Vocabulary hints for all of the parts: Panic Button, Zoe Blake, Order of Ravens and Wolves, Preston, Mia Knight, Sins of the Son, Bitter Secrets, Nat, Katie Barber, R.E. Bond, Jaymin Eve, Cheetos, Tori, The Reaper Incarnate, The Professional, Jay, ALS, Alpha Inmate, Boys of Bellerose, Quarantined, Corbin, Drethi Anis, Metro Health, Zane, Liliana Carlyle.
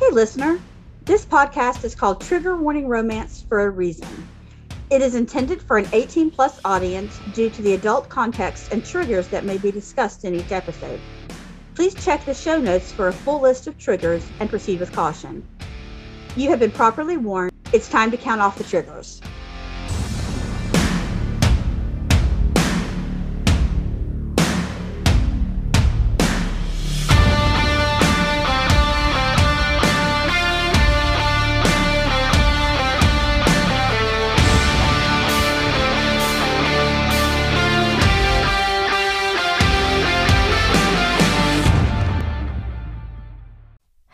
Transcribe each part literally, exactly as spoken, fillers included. Hey, listener. This podcast is called Trigger Warning Romance for a reason. It is intended for an eighteen plus audience due to the adult context and triggers that may be discussed in each episode. Please check the show notes for a full list of triggers and proceed with caution. You have been properly warned. It's time to count off the triggers.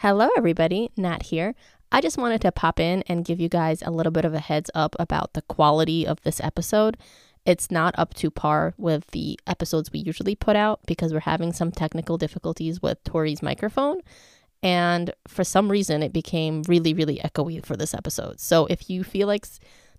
Hello everybody, Nat here. I just wanted to pop in and give you guys a little bit of a heads up about the quality of this episode. It's not up to par with the episodes we usually put out because we're having some technical difficulties with Tori's microphone. And for some reason, it became really, really echoey for this episode. So if you feel like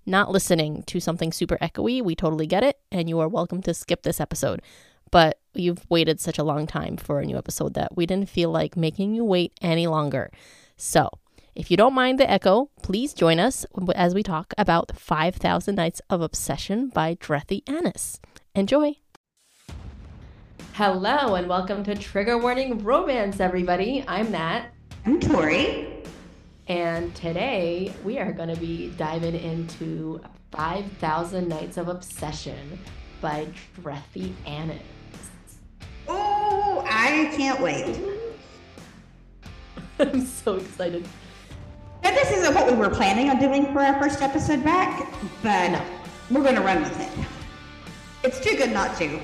not listening to something super echoey, we totally get it. And you are welcome to skip this episode. But you've waited such a long time for a new episode that we didn't feel like making you wait any longer. So if you don't mind the echo, please join us as we talk about five thousand Nights of Obsession by Drethi Anis. Enjoy. Hello and welcome to Trigger Warning Romance, everybody. I'm Nat. I'm Tori. And today we are going to be diving into five thousand Nights of Obsession by Drethi Anis. Oh, I can't wait. I'm so excited. Now, this isn't what we were planning on doing for our first episode back, but no. We're going to run with it. It's too good not to.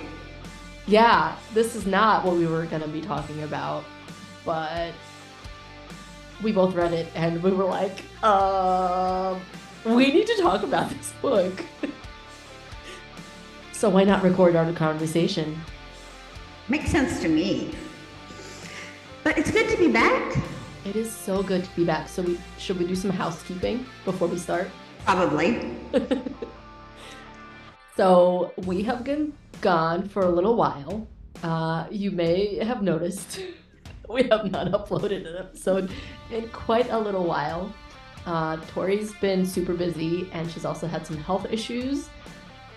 Yeah, this is not what we were going to be talking about, but we both read it and we were like, uh, we need to talk about this book. So why not record our conversation? Makes sense to me. But it's good to be back. It is so good to be back. So we should we do some housekeeping before we start? Probably. So we have been gone for a little while. Uh, you may have noticed we have not uploaded an episode in quite a little while. Uh, Tori's been super busy and she's also had some health issues.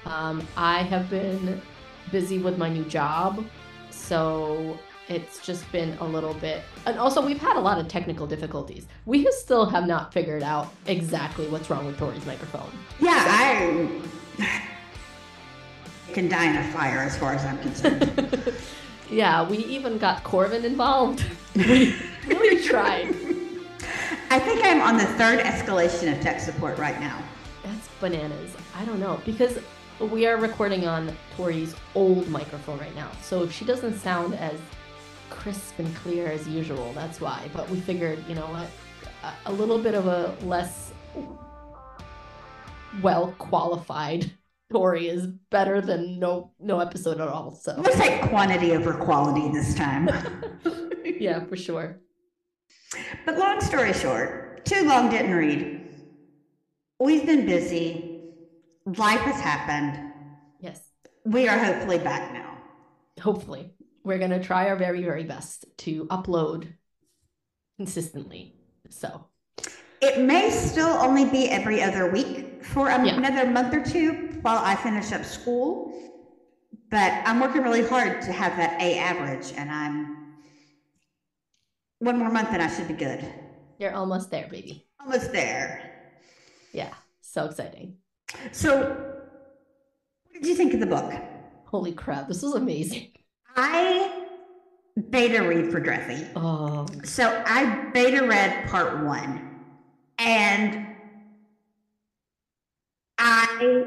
Um, I have been busy with my new job, so it's just been a little bit. And also, we've had a lot of technical difficulties. We still have not figured out exactly what's wrong with Tori's microphone. Yeah, so. I can die in a fire as far as I'm concerned. Yeah, we even got Corbin involved. We really tried. I think I'm on the third escalation of tech support right now. That's bananas. I don't know, because we are recording on Tori's old microphone right now. So if she doesn't sound as crisp and clear as usual, that's why. But we figured, you know what, a little bit of a less well-qualified Tori is better than no no episode at all. So let's take quantity over quality this time. Yeah, for sure. But long story short, too long didn't read. We've been busy. Life has happened. Yes. We are hopefully back now. Hopefully. We're going to try our very, very best to upload consistently. So it may still only be every other week for a, yeah. another month or two while I finish up school. But I'm working really hard to have that A average, and I'm one more month and I should be good. You're almost there, baby. Almost there. Yeah. So exciting. So, what did you think of the book? Holy crap, this was amazing. I beta read for Drethi. Oh. So, I beta read part one. And I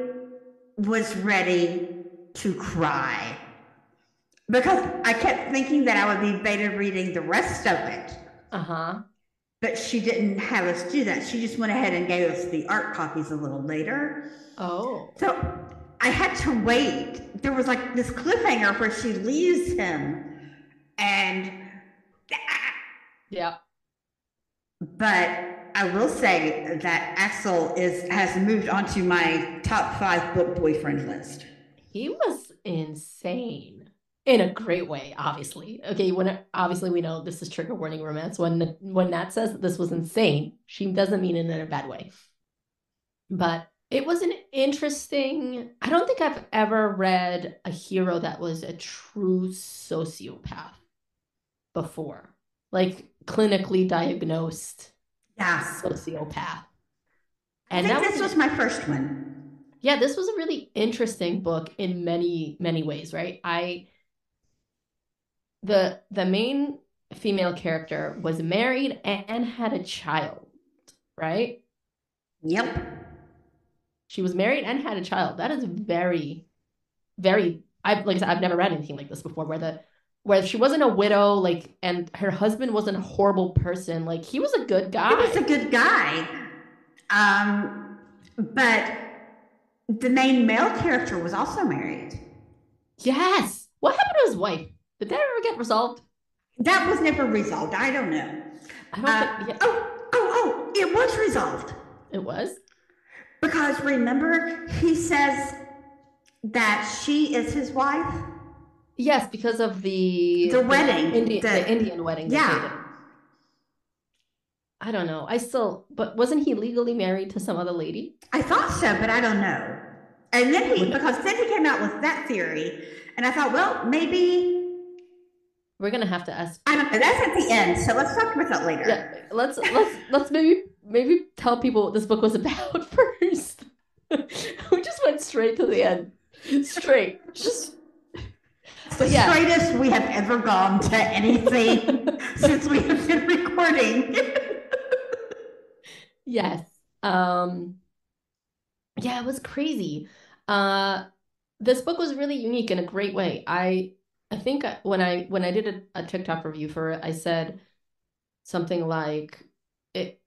was ready to cry. Because I kept thinking that I would be beta reading the rest of it. Uh-huh. But she didn't have us do that. She just went ahead and gave us the art copies a little later. Oh. So I had to wait. There was like this cliffhanger where she leaves him. And. Yeah. But I will say that Axel is has moved onto my top five book boyfriend list. He was insane. in a great way, obviously. Okay, when obviously we know this is Trigger Warning Romance. When when Nat says that this was insane, she doesn't mean it in a bad way. But it was an interesting... I don't think I've ever read a hero that was a true sociopath before. Like, clinically diagnosed yeah. sociopath. And I think that this was, was my first one. Yeah, this was a really interesting book in many, many ways, right? I... The the main female character was married and had a child, right? Yep. She was married and had a child. That is very, very, I like I said, I've never read anything like this before, where the where she wasn't a widow, like, and her husband wasn't a horrible person. Like, he was a good guy. He was a good guy. Um, but the main male character was also married. Yes. What happened to his wife? Did that ever get resolved? That was never resolved. I don't know. I don't uh, think, yeah. Oh, oh, oh, it was resolved. It was? Because remember, he says that she is his wife. Yes, because of the... The wedding. The Indian, the, the Indian wedding. Yeah. I don't know. I still... But wasn't he legally married to some other lady? I thought so, but I don't know. And then he... Because then he came out with that theory. And I thought, well, maybe... We're gonna have to ask. I don't know. That's at the end, so let's talk about that later. Yeah, let's let's let's maybe maybe tell people what this book was about first. We just went straight to the end, straight. Just but the yeah. straightest we have ever gone to anything since we have been recording. Yes. Um. Yeah, it was crazy. Uh, this book was really unique in a great way. I. I think when I when I did a, a TikTok review for it, I said something like it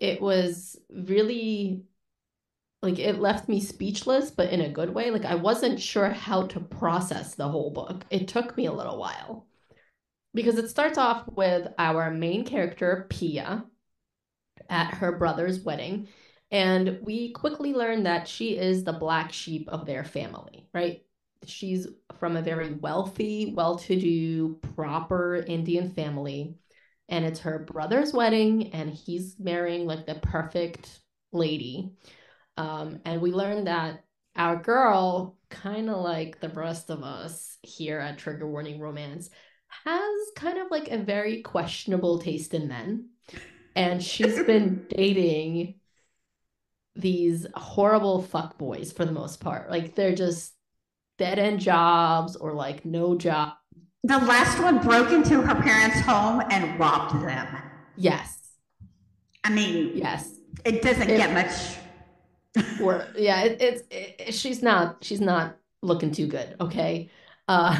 it was really like it left me speechless, but in a good way. Like, I wasn't sure how to process the whole book. It took me a little while because it starts off with our main character, Pia, at her brother's wedding. And we quickly learn that she is the black sheep of their family, right? She's from a very wealthy, well-to-do, proper Indian family, and it's her brother's wedding, and he's marrying like the perfect lady. Um, and we learned that our girl, kind of like the rest of us here at Trigger Warning Romance, has kind of like a very questionable taste in men, and she's been dating these horrible fuckboys for the most part. Like, they're just dead-end jobs or like no job. The last one broke into her parents' home and robbed them. Yes. I mean, yes. It doesn't it, get much. Or, yeah, it, it's it, she's not she's not looking too good. Okay, uh,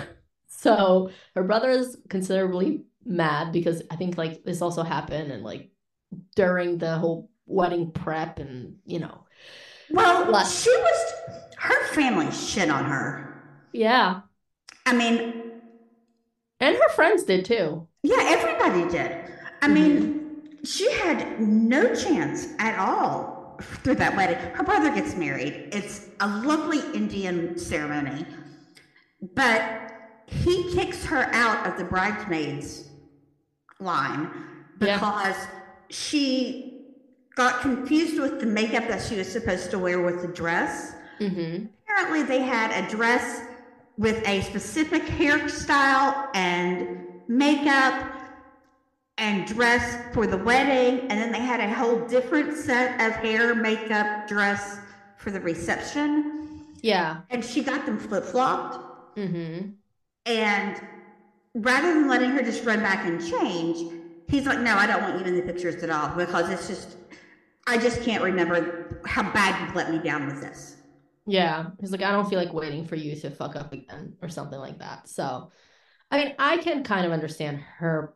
so her brother is considerably mad because I think like this also happened and like during the whole wedding prep and you know. Well, like, she was. Her family shit on her. Yeah. I mean. And her friends did too. Yeah, everybody did. I mm-hmm. mean, she had no chance at all through that wedding. Her brother gets married. It's a lovely Indian ceremony. But he kicks her out of the bridesmaids line because yeah. she got confused with the makeup that she was supposed to wear with the dress. Mm-hmm. Apparently they had a dress with a specific hairstyle and makeup and dress for the wedding, and then they had a whole different set of hair, makeup, dress for the reception. Yeah. And she got them flip-flopped. Mm-hmm. And rather than letting her just run back and change, he's like, no, I don't want you in the pictures at all because it's just, I just can't remember how bad you've let me down with this. Yeah, he's like, I don't feel like waiting for you to fuck up again or something like that. So, I mean, I can kind of understand her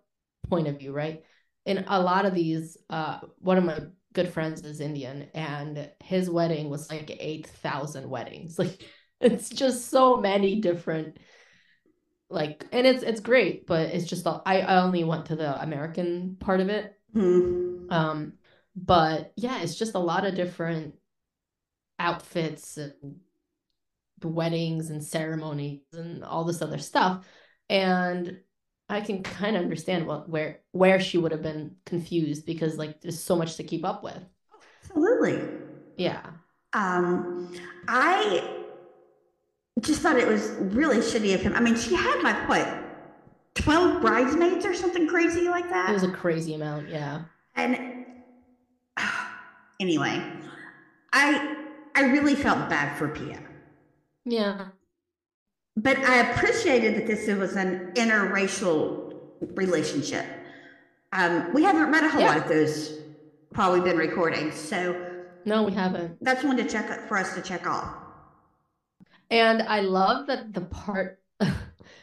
point of view, right? In a lot of these, uh, one of my good friends is Indian, and his wedding was like eight thousand weddings. Like, it's just so many different, like, and it's it's great, but it's just, I, I only went to the American part of it. Mm-hmm. Um, but yeah, it's just a lot of different outfits and the weddings and ceremonies and all this other stuff. And I can kind of understand what where where she would have been confused, because like there's so much to keep up with. Absolutely. Yeah. Um, I just thought it was really shitty of him. I mean, she had like what, twelve bridesmaids or something crazy like that. It was a crazy amount, yeah. And anyway, I I really felt bad for Pia. Yeah. But I appreciated that this was an interracial relationship. Um, we haven't read a whole yeah. lot of those while we've been recording, so no, we haven't. That's one to check for us to check off. And I love that the part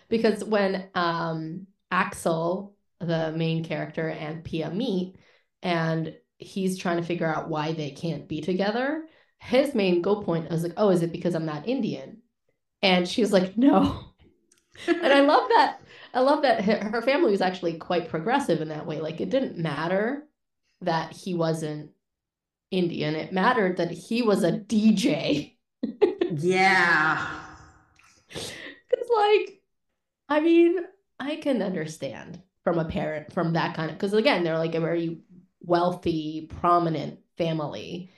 because when um, Axel, the main character, and Pia meet, and he's trying to figure out why they can't be together, his main go point was like, "Oh, is it because I'm not Indian?" And she was like, no. And I love that. I love that her family was actually quite progressive in that way. Like, it didn't matter that he wasn't Indian. It mattered that he was a D J. Yeah. Because, like, I mean, I can understand from a parent, from that kind of, because, again, they're like a very wealthy, prominent family.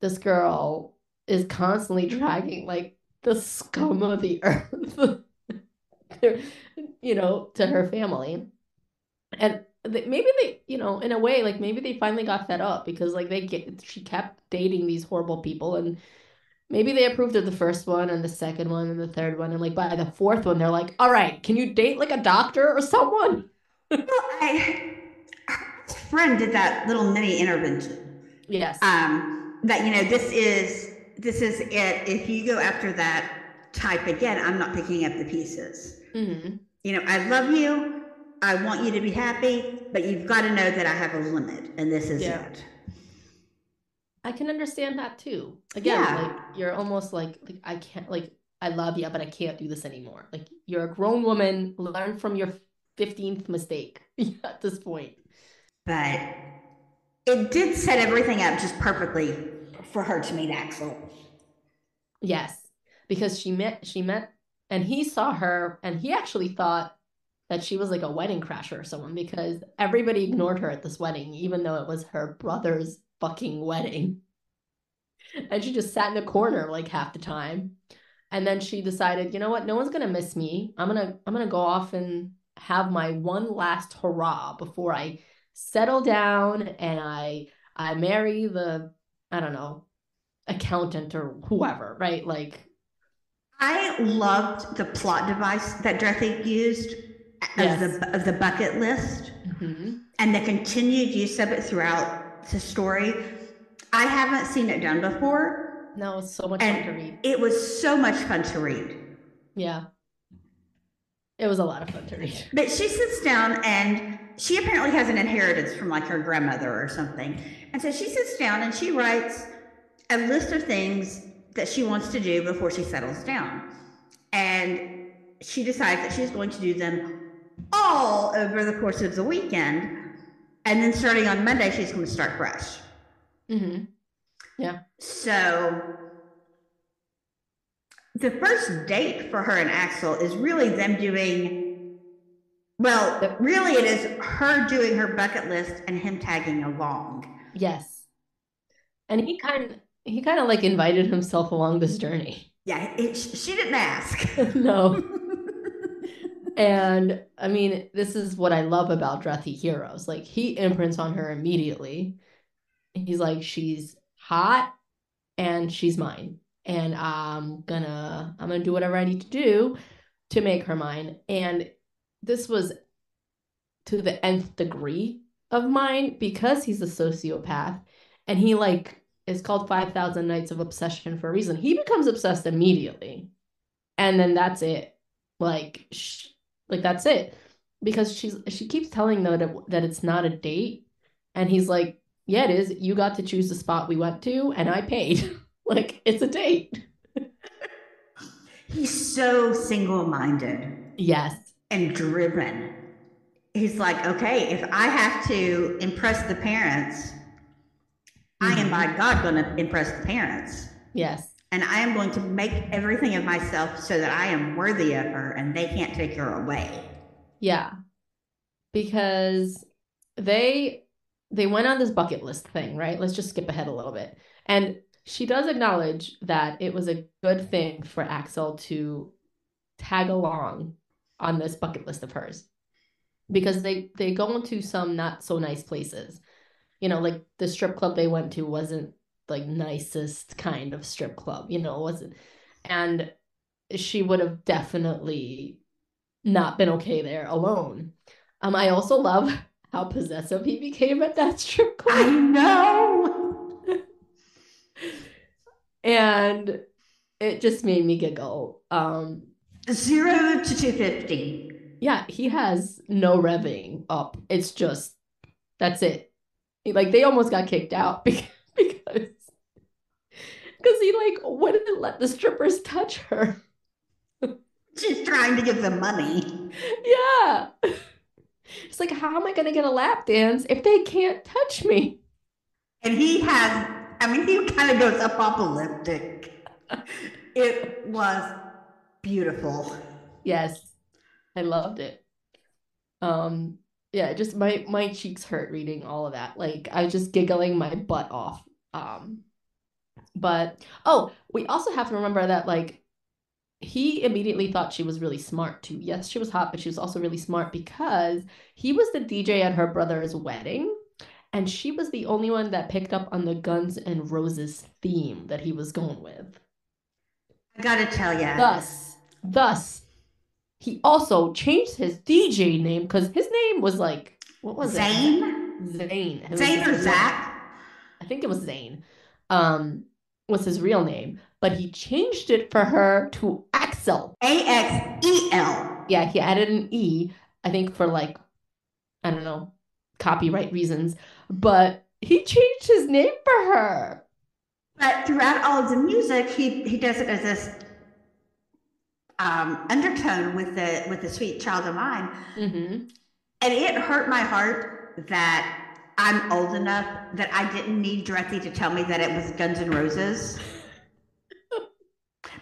This girl is constantly dragging, like, the scum of the earth, you know, to her family. And they, maybe they, you know, in a way, like, maybe they finally got fed up because, like, they get, she kept dating these horrible people, and maybe they approved of the first one and the second one and the third one. And, like, by the fourth one, they're like, all right, can you date, like, a doctor or someone? Well, I, her friend did that little mini intervention. Yes. Um, that, you know, this is, This is it. If you go after that type again, I'm not picking up the pieces. Mm-hmm. You know, I love you. I want you to be happy, but you've got to know that I have a limit, and this is yeah. it. I can understand that too. Again, yeah. like you're almost like, like I can't, like I love you, but I can't do this anymore. Like, you're a grown woman. Learn from your fifteenth mistake at this point. But it did set everything up just perfectly for her to meet Axel. Yes, because she met, she met, and he saw her, and he actually thought that she was like a wedding crasher or someone, because everybody ignored her at this wedding, even though it was her brother's fucking wedding. And she just sat in the corner like half the time. And then she decided, you know what? No one's going to miss me. I'm going to, I'm going to go off and have my one last hurrah before I settle down and I, I marry the, I don't know, accountant or whoever, right? Like, I loved the plot device that Drethi used yes. of the of the bucket list, mm-hmm. and the continued use of it throughout the story. I haven't seen it done before. No, it's so much and fun to read. It was so much fun to read. Yeah, it was a lot of fun to read. But she sits down and she apparently has an inheritance from like her grandmother or something. And so she sits down and she writes a list of things that she wants to do before she settles down. And she decides that she's going to do them all over the course of the weekend. And then starting on Monday, she's going to start fresh. Mm-hmm. Yeah. So the first date for her and Axel is really them doing... Well, really, it is her doing her bucket list and him tagging along. Yes, and he kind of, he kind of like invited himself along this journey. Yeah, it, she didn't ask. No. And I mean, this is what I love about Drethi heroes. Like, he imprints on her immediately. He's like, she's hot, and she's mine, and I'm gonna, I'm gonna do whatever I need to do to make her mine, and. This was to the nth degree of mine, because he's a sociopath, and he like is called five thousand Nights of Obsession for a reason. He becomes obsessed immediately, and then that's it. Like, sh- like that's it, because she's she keeps telling though that, that it's not a date, and he's like, yeah, it is. You got to choose the spot we went to, and I paid. Like, it's a date. He's so single-minded. Yes. And driven. He's like, okay, if I have to impress the parents, mm-hmm. I am by God going to impress the parents. Yes. and I am going to make everything of myself so that I am worthy of her and they can't take her away. Yeah, because they they went on this bucket list thing, right? Let's just skip ahead a little bit. And she does acknowledge that it was a good thing for Axel to tag along on this bucket list of hers, because they, they go into some not so nice places. You know, like the strip club they went to wasn't like nicest kind of strip club, you know, wasn't. And she would have definitely not been okay there alone. Um, I also love how possessive he became at that strip club. I know. And it just made me giggle. Um, Zero to two fifty. Yeah, he has no revving up. It's just, that's it. Like, they almost got kicked out because because because he, like, wouldn't let the strippers touch her. She's trying to give them money. Yeah. It's like, how am I going to get a lap dance if they can't touch me? And he has, I mean, he kind of goes apocalyptic. It was beautiful. Yes. I loved it. Um, yeah, just my, my cheeks hurt reading all of that. Like, I was just giggling my butt off. Um, but, oh, we also have to remember that, like, he immediately thought she was really smart, too. Yes, she was hot, but she was also really smart because he was the D J at her brother's wedding, and she was the only one that picked up on the Guns N' Roses theme that he was going with. I gotta tell ya. Thus, thus, he also changed his D J name because his name was like, what was Zane? it? Zane? Zane. Zane or Zach? I think it was Zane. Um, was his real name. But he changed it for her to Axel. A X E L. Yeah, he added an E, I think for, like, I don't know, copyright reasons. But he changed his name for her. But throughout all of the music, he, he does it as this um, undertone with the, with the sweet child of mine. Mm-hmm. And it hurt my heart that I'm old enough that I didn't need Drethi to tell me that it was Guns N' Roses.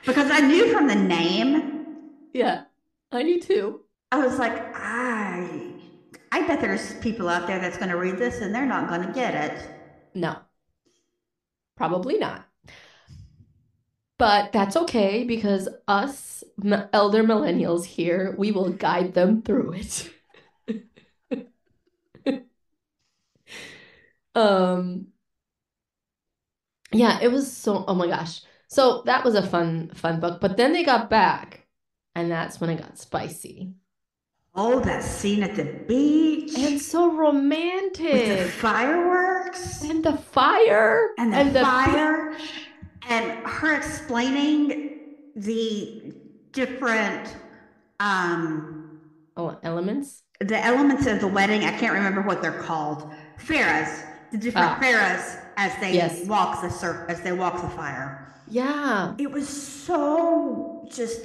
Because I knew from the name. Yeah, I knew too. I was like, I, I bet there's people out there that's going to read this and they're not going to get it. No, probably not. But that's okay, because us elder millennials here, we will guide them through it. um. Yeah, it was so, oh my gosh. So that was a fun, fun book. But then they got back, and that's when it got spicy. Oh, that scene at the beach. And it's so romantic. With the fireworks. And the fire. And the, and the fire. Beach. And her explaining the different um, oh, elements? The elements of the wedding. I can't remember what they're called. Pharaohs. The different pharaohs ah. as they yes. walk the surf, as they walk the fire. Yeah, it was so just.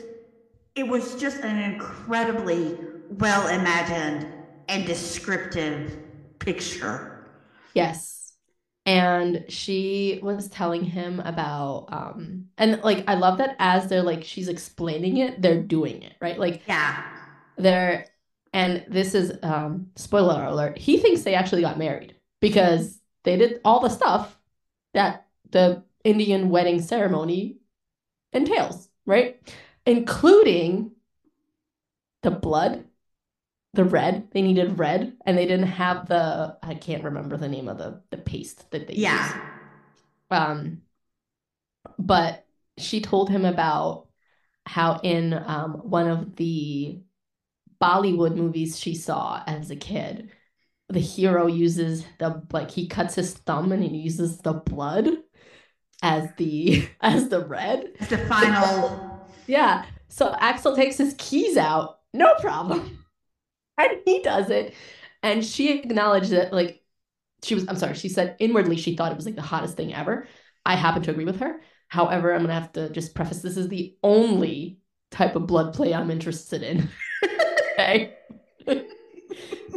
It was just an incredibly well imagined and descriptive picture. Yes, and she was telling him about um, and like I love that as they're like she's explaining it, they're doing it right. Like yeah, they're and this is um, spoiler alert. He thinks they actually got married. Because they did all the stuff that the Indian wedding ceremony entails, right? Including the blood, the red. They needed red, and they didn't have the, I can't remember the name of the, the paste that they yeah. used. Um, but she told him about how in um, one of the Bollywood movies she saw as a kid, the hero uses the, like, he cuts his thumb and he uses the blood as the, as the red. As the final. Yeah. So Axel takes his keys out. No problem. And he does it. And she acknowledged that, like, she was, I'm sorry, she said inwardly she thought it was, like, the hottest thing ever. I happen to agree with her. However, I'm going to have to just preface, this is the only type of blood play I'm interested in. Okay.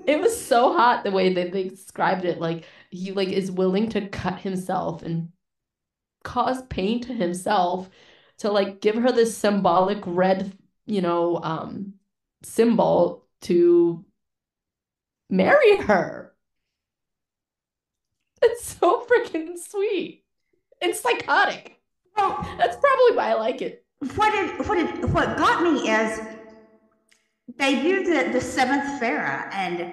It was so hot the way that they described it. Like, he like is willing to cut himself and cause pain to himself to like give her this symbolic red, you know, um, symbol to marry her. It's so freaking sweet. It's psychotic. Well, that's probably why I like it. What it, what it, what got me is they do the, the seventh Pharaoh, and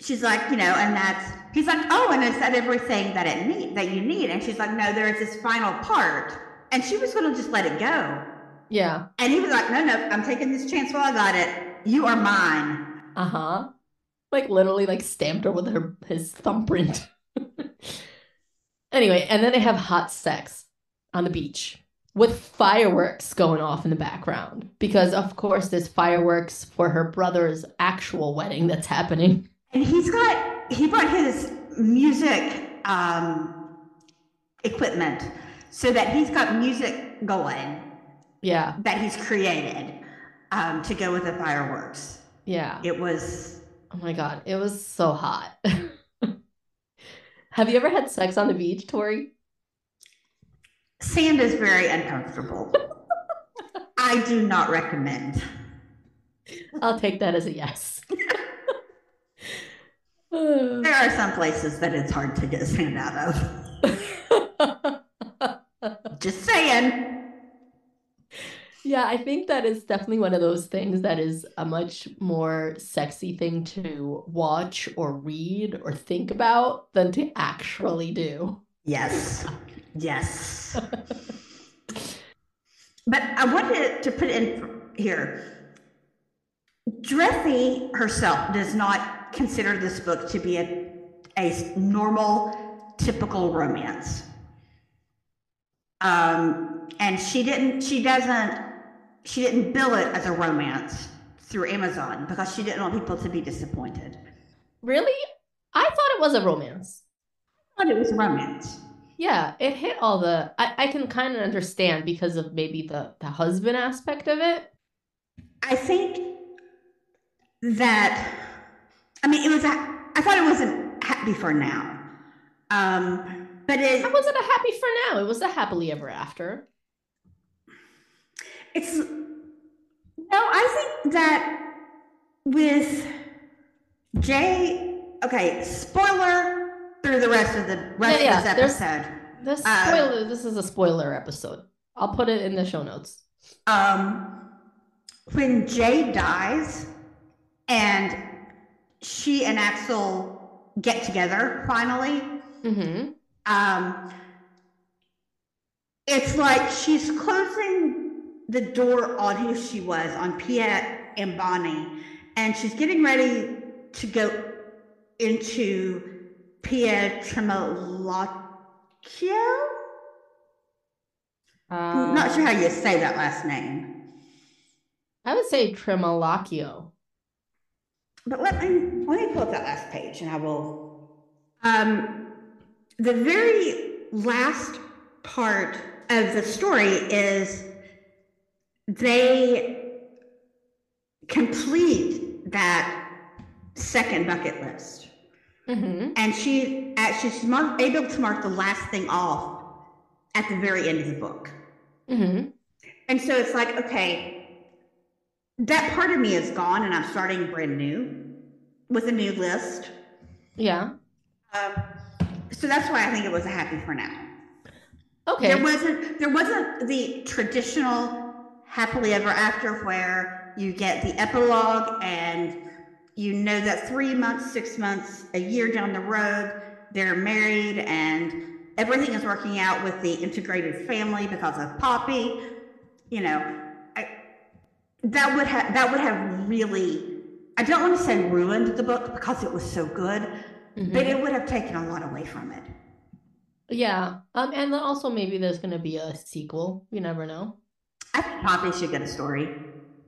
she's like, you know, and that's, he's like, oh, and is that everything that it need that you need? And she's like, no, there is this final part, and she was going to just let it go. Yeah. And he was like, no, no, I'm taking this chance while I got it. You are mine. Uh huh. Like literally, like stamped her with her his thumbprint. Anyway, and then they have hot sex on the beach with fireworks going off in the background, because of course there's fireworks for her brother's actual wedding that's happening. And he's got, he brought his music um, equipment so that he's got music going. Yeah. That he's created um, to go with the fireworks. Yeah. It was. Oh my God. It was so hot. Have you ever had sex on the beach, Tori? Sand is very uncomfortable. I do not recommend. I'll take that as a yes. There are some places that it's hard to get sand out of. Just saying. Yeah, I think that is definitely one of those things that is a much more sexy thing to watch or read or think about than to actually do. Yes. Yes. But I wanted to put in here, Drethi herself does not consider this book to be a, a normal, typical romance. Um, and she didn't, she doesn't, she didn't bill it as a romance through Amazon because she didn't want people to be disappointed. Really? I thought it was a romance. I thought it was a romance. Yeah, it hit all the... I, I can kind of understand because of maybe the, the husband aspect of it. I think that... I mean, it was... A, I thought it wasn't happy for now. Um, but it... It wasn't a happy for now. It was a happily ever after. It's... No, I think that with Jay... Okay, spoiler... Through the rest of the rest yeah, yeah. of this episode. There's, there's um, spoiler, this is a spoiler episode. I'll put it in the show notes. Um, when Jay dies and she and Axel get together finally, mm-hmm. um, it's like she's closing the door on who she was, on Pia and Bonnie, and she's getting ready to go into... Pia Tremolaccio? Um, Not sure how you say that last name. I would say Tremolaccio. But let me let me pull up that last page, and I will. Um, the very last part of the story is they complete that second bucket list. Mm-hmm. And she, she's able to mark the last thing off at the very end of the book. Mm-hmm. And so it's like, okay, that part of me is gone, and I'm starting brand new with a new list. Yeah. Um, so that's why I think it was a happy for now. Okay. There wasn't there wasn't the traditional happily ever after where you get the epilogue and. You know that three months, six months, a year down the road, they're married and everything is working out with the integrated family because of Poppy. You know, I, that would have that would have really, I don't want to say ruined the book because it was so good, mm-hmm. but it would have taken a lot away from it. Yeah, um, and then also maybe there's going to be a sequel. You never know. I think Poppy should get a story.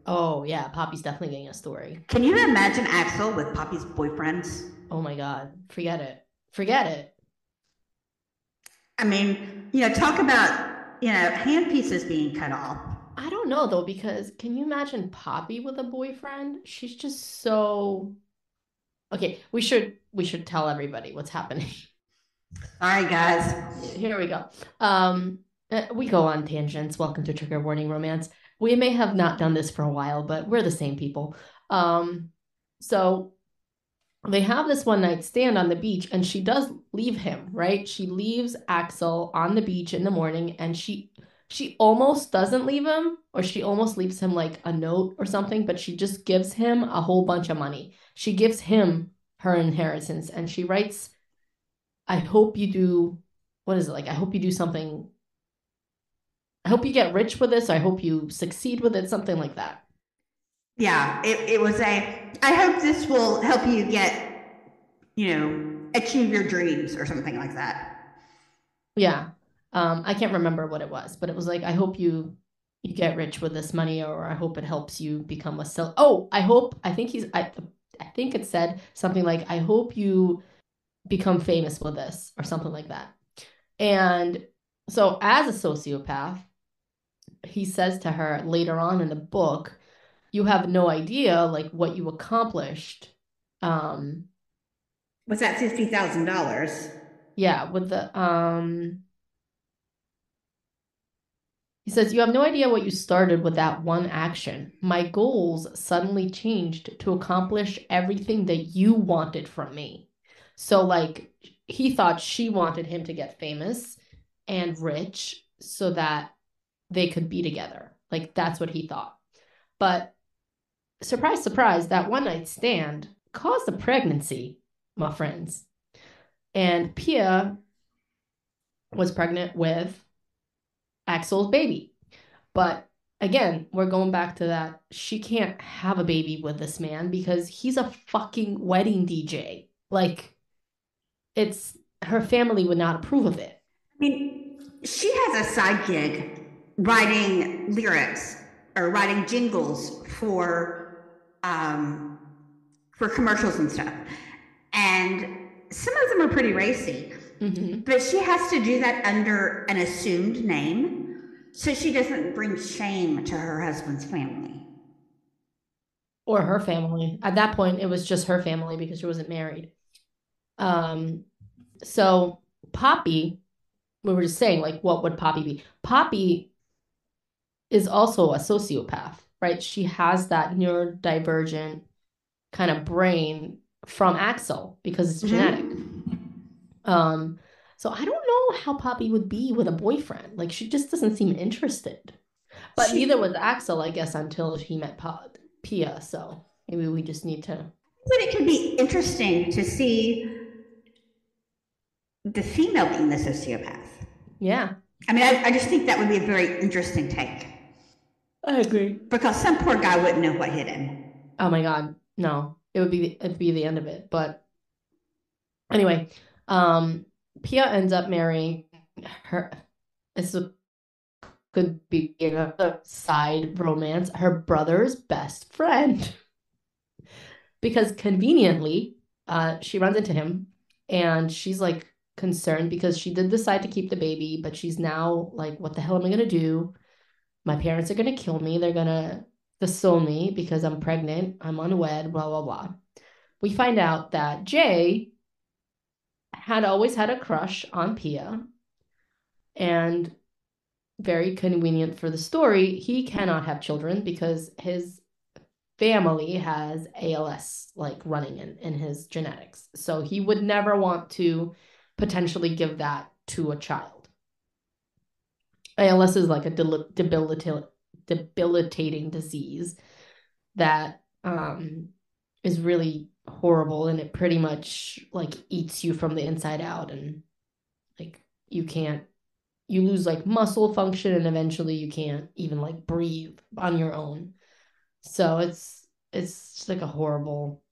Oh, yeah. Poppy's definitely getting a story. Can you imagine Axel with Poppy's boyfriends? Oh, my God. Forget it. Forget it. I mean, you know, talk about, you know, hand pieces being cut off. I don't know, though, because can you imagine Poppy with a boyfriend? She's just so... Okay, we should we should tell everybody what's happening. All right, guys. Here we go. Um, we go on tangents. Welcome to Trigger Warning Romance. We may have not done this for a while, but we're the same people. Um, so they have this one night stand on the beach, and she does leave him, right? She leaves Axel on the beach in the morning, and she she almost doesn't leave him, or she almost leaves him like a note or something, but she just gives him a whole bunch of money. She gives him her inheritance, and she writes, I hope you do, what is it like? I hope you do something. I hope you get rich with this. I hope you succeed with it, something like that. Yeah, it, it was a, I hope this will help you get, you know, achieve your dreams or something like that. Yeah. Um, I can't remember what it was, but it was like, I hope you, you get rich with this money, or I hope it helps you become a sell. Oh, I hope, I think he's, I, I think it said something like, I hope you become famous with this, or something like that. And so as a sociopath, he says to her later on in the book, you have no idea, like, what you accomplished. Um, was that fifty thousand dollars? Yeah, with the, um, he says, you have no idea what you started with that one action. My goals suddenly changed to accomplish everything that you wanted from me. So, like, he thought she wanted him to get famous and rich so that they could be together. Like, that's what he thought. But surprise, surprise, that one night stand caused a pregnancy, my friends. And Pia was pregnant with Axel's baby. But again, we're going back to that. She can't have a baby with this man because he's a fucking wedding D J. Like, it's, her family would not approve of it. I mean, she has a side gig writing lyrics or writing jingles for Um, for commercials and stuff. And some of them are pretty racy, mm-hmm. but she has to do that under an assumed name so she doesn't bring shame to her husband's family. Or her family. At that point, it was just her family because she wasn't married. Um, so Poppy, we were just saying, like, what would Poppy be? Poppy is also a sociopath. Right, she has that neurodivergent kind of brain from Axel because it's genetic. Mm-hmm. Um, so I don't know how Poppy would be with a boyfriend. Like, she just doesn't seem interested. But she, neither was Axel, I guess, until he met pa- Pia. So maybe we just need to. But it could be interesting to see the female being the sociopath. Yeah, I mean, I, I just think that would be a very interesting take. I agree. Because some poor guy wouldn't know what hit him. Oh my God, no. It would be it'd be the end of it. But anyway, um, Pia ends up marrying her. This could be a side romance. Her brother's best friend. Because conveniently, uh, she runs into him. And she's like concerned because she did decide to keep the baby. But she's now like, what the hell am I going to do? My parents are going to kill me. They're going to disown me because I'm pregnant. I'm unwed, blah, blah, blah. We find out that Jay had always had a crush on Pia. And very convenient for the story, he cannot have children because his family has A L S, like, running in, in his genetics. So he would never want to potentially give that to a child. A L S is like a debilita- debilitating disease that um, is really horrible, and it pretty much like eats you from the inside out, and like you can't, you lose like muscle function, and eventually you can't even like breathe on your own. So it's it's just like a horrible,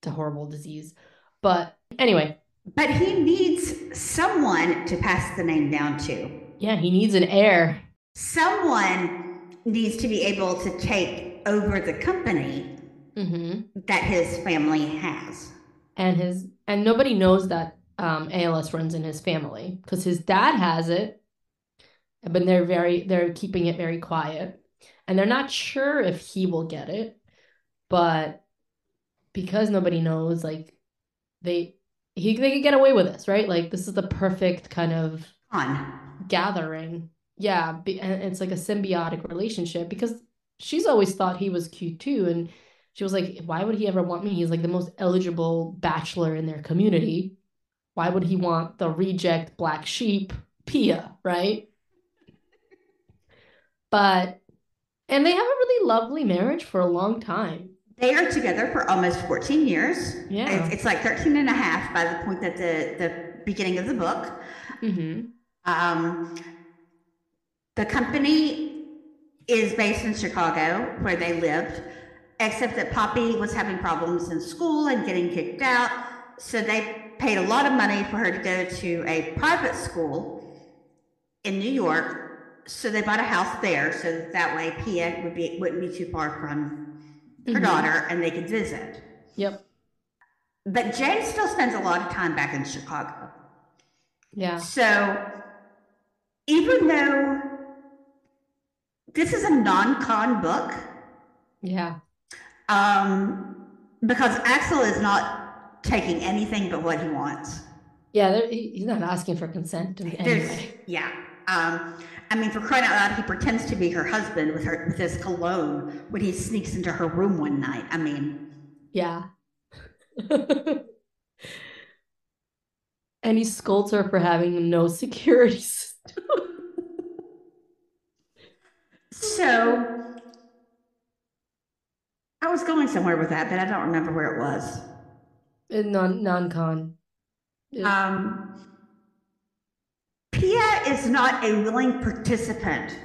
it's a horrible disease. But anyway, but he needs someone to pass the name down to. Yeah, he needs an heir. Someone needs to be able to take over the company mm-hmm. that his family has. And his and nobody knows that um, A L S runs in his family because his dad has it, but they're very they're keeping it very quiet, and they're not sure if he will get it, but because nobody knows, like they he they could get away with this, right? Like, this is the perfect kind of on gathering. Yeah, be, and it's like a symbiotic relationship, because she's always thought he was cute too, and she was like, why would he ever want me? He's like the most eligible bachelor in their community. Why would he want the reject black sheep Pia, right? But, and they have a really lovely marriage for a long time. They are together for almost fourteen years. Yeah. It's, it's like thirteen and a half by the point that the, the beginning of the book. Mm-hmm. Um, the company is based in Chicago, where they lived, except that Poppy was having problems in school and getting kicked out. So they paid a lot of money for her to go to a private school in New York. So they bought a house there, so that, that way Pia would be, wouldn't be too far from her mm-hmm. daughter, and they could visit. Yep. But Jay still spends a lot of time back in Chicago. Yeah. So even though this is a non-con book, yeah, um, because Axel is not taking anything but what he wants. Yeah, he's not asking for consent. Anyway. Yeah. Um, I mean, for crying out loud, he pretends to be her husband with her with his cologne when he sneaks into her room one night. I mean, yeah. And he scolds her for having no security system. So, I was going somewhere with that, but I don't remember where it was. Non non-con. Yeah. Um. Pia is not a willing participant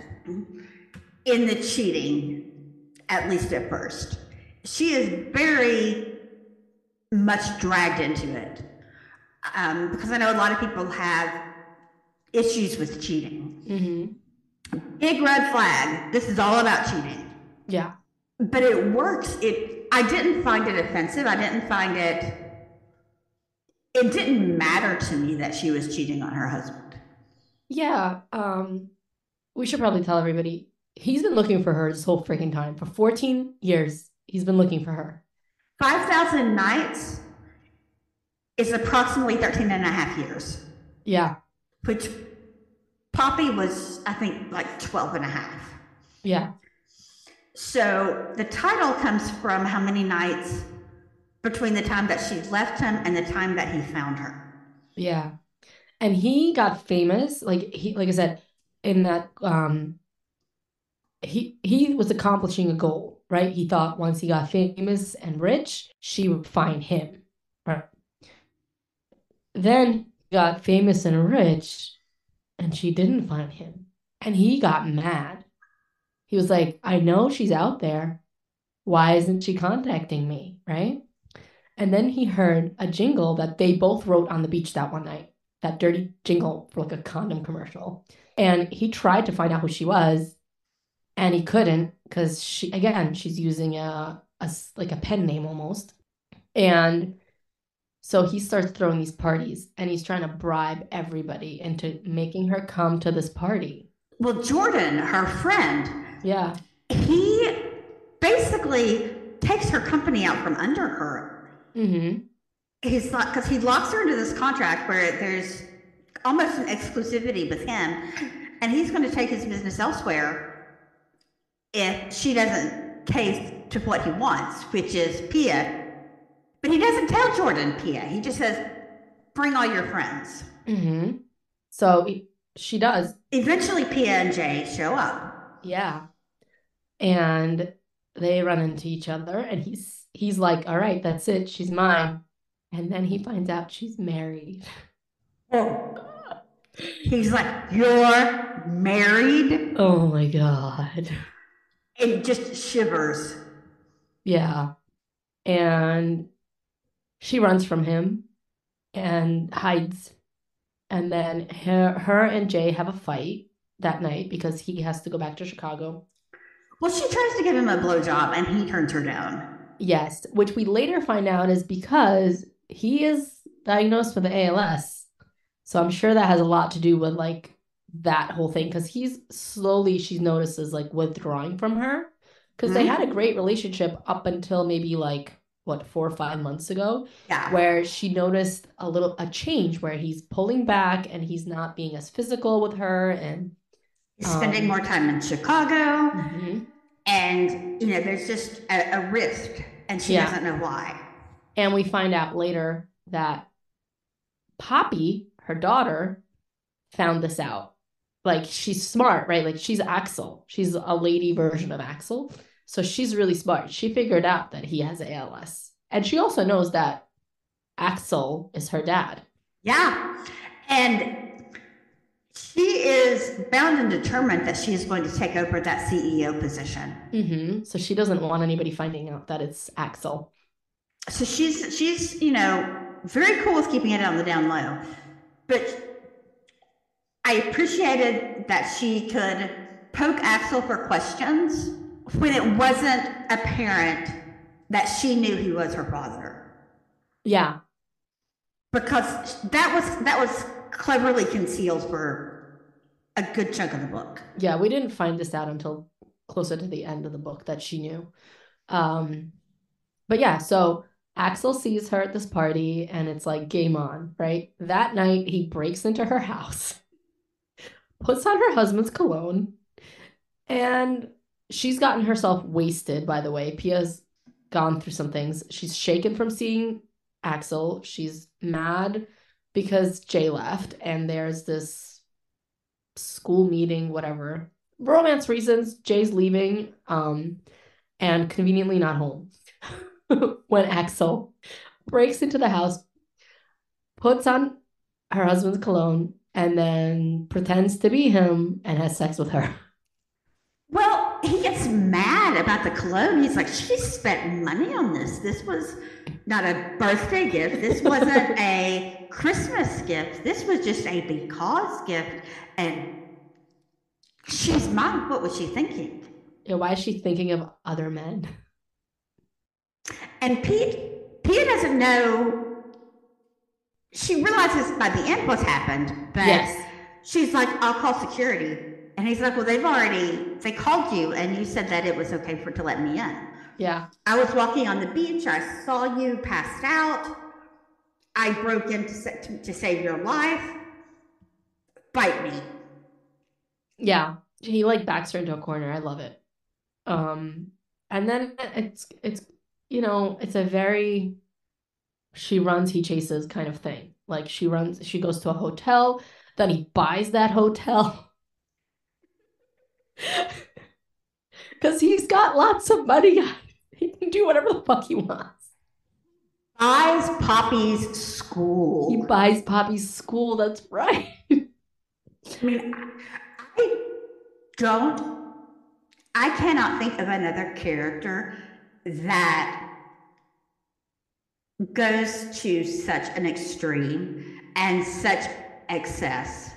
in the cheating, at least at first. She is very much dragged into it, um, because I know a lot of people have issues with cheating. Mm-hmm. Big red flag. This is all about cheating. Yeah. But it works. It. I didn't find it offensive. I didn't find it. It didn't matter to me that she was cheating on her husband. Yeah, um, we should probably tell everybody. He's been looking for her this whole freaking time. For fourteen years, he's been looking for her. five thousand nights is approximately thirteen and a half years. Yeah. Which Poppy was, I think, like twelve and a half. Yeah. So the title comes from how many nights between the time that she left him and the time that he found her. Yeah. And he got famous, like he, like I said, in that um, he he was accomplishing a goal, right? He thought once he got famous and rich, she would find him, right? Then he got famous and rich, and she didn't find him, and he got mad. He was like, "I know she's out there. Why isn't she contacting me?" Right? And then he heard a jingle that they both wrote on the beach that one night. That dirty jingle for like a condom commercial. And he tried to find out who she was, and he couldn't, because she, again, she's using a, a like a pen name almost. And so he starts throwing these parties, and he's trying to bribe everybody into making her come to this party. Well, Jordan, her friend, yeah, he basically takes her company out from under her. Mm-hmm. He's not, because he locks her into this contract where there's almost an exclusivity with him, and he's going to take his business elsewhere if she doesn't cave to what he wants, which is Pia. But he doesn't tell Jordan Pia. He just says, "Bring all your friends." Mm-hmm. So he, she does. Eventually, Pia and Jay show up. Yeah, and they run into each other, and he's he's like, "All right, that's it. She's mine." And then he finds out she's married. Oh. He's like, "You're married?" Oh my God. It just shivers. Yeah. And she runs from him and hides. And then her, her and Jay have a fight that night because he has to go back to Chicago. Well, she tries to give him a blowjob, and he turns her down. Yes, which we later find out is because he is diagnosed with A L S. So I'm sure that has a lot to do with like that whole thing, because he's slowly, she notices like withdrawing from her, because mm-hmm. they had a great relationship up until maybe like what, four or five months ago, yeah. where she noticed a little, a change where he's pulling back and he's not being as physical with her. And he's um, spending more time in Chicago. Mm-hmm. And, you know, there's just a, a rift and she yeah. doesn't know why. And we find out later that Poppy, her daughter, found this out. Like, she's smart, right? Like, she's Axel. She's a lady version of Axel. So she's really smart. She figured out that he has A L S. And she also knows that Axel is her dad. Yeah. And she is bound and determined that she is going to take over that C E O position. Mm-hmm. So she doesn't want anybody finding out that it's Axel. So she's, she's, you know, very cool with keeping it on the down low. But I appreciated that she could poke Axel for questions when it wasn't apparent that she knew he was her father. Yeah. Because that was that was cleverly concealed for a good chunk of the book. Yeah, we didn't find this out until closer to the end of the book that she knew. Um, but yeah, so Axel sees her at this party and it's like game on, right? That night he breaks into her house, puts on her husband's cologne, and she's gotten herself wasted, by the way. Pia's gone through some things. She's shaken from seeing Axel. She's mad because Jay left, and there's this school meeting, whatever. Romance reasons, Jay's leaving, um, and conveniently not home when Axel breaks into the house, puts on her husband's cologne, and then pretends to be him and has sex with her. Well, he gets mad about the cologne. He's like, she spent money on this. This was not a birthday gift. This wasn't a Christmas gift. This was just a because gift. And she's mad. What was she thinking? Yeah, why is she thinking of other men? And Pete, Pia doesn't know. She realizes by the end what's happened, but yes. she's like, I'll call security. And he's like, well, they've already, they called you and you said that it was okay for to let me in. Yeah. I was walking on the beach. I saw you passed out. I broke in to, to, to save your life. Bite me. Yeah. He like backs her into a corner. I love it. Um, and then it's, it's, you know, it's a very... she runs, he chases kind of thing. Like she runs, she goes to a hotel, then he buys that hotel. Because he's got lots of money. He can do whatever the fuck he wants. Buys Poppy's school. He buys Poppy's school, that's right. I mean, I don't, I cannot think of another character that goes to such an extreme and such excess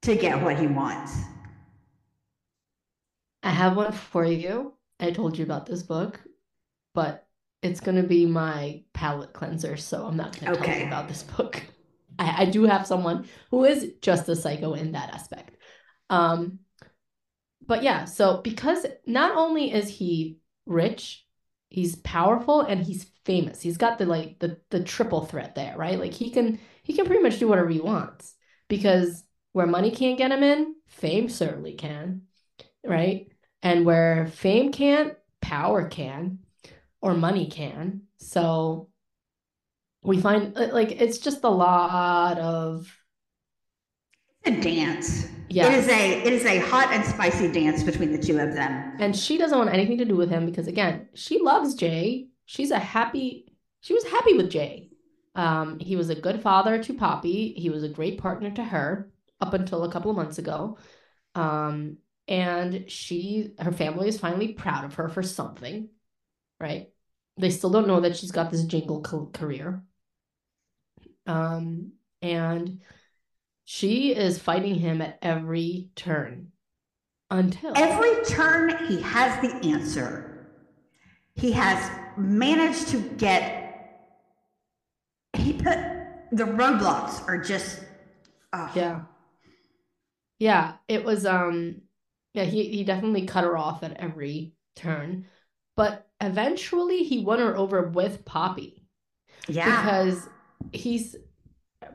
to get what he wants. I have one for you. I told you about this book, but it's going to be my palate cleanser, so I'm not going to okay. tell you about this book. I, I do have someone who is just a psycho in that aspect. Um, but yeah, so because not only is he rich, he's powerful and he's famous. He's got the like the the triple threat there, right? Like he can he can pretty much do whatever he wants, because where money can't get him in, fame certainly can, right? And where fame can't, power can, or money can. So we find like it's just a lot of a dance. Yeah. It is a it is a hot and spicy dance between the two of them. And she doesn't want anything to do with him because, again, she loves Jay. She's a happy she was happy with Jay. Um, he was a good father to Poppy. He was a great partner to her up until a couple of months ago. Um, and she her family is finally proud of her for something, right? They still don't know that she's got this jingle co- career. Um, and she is fighting him at every turn. Until every turn, he has the answer. He has managed to get. He put the roadblocks are just. Oh. Yeah. Yeah, it was. Um, yeah, he he definitely cut her off at every turn. But eventually he won her over with Poppy. Yeah. Because he's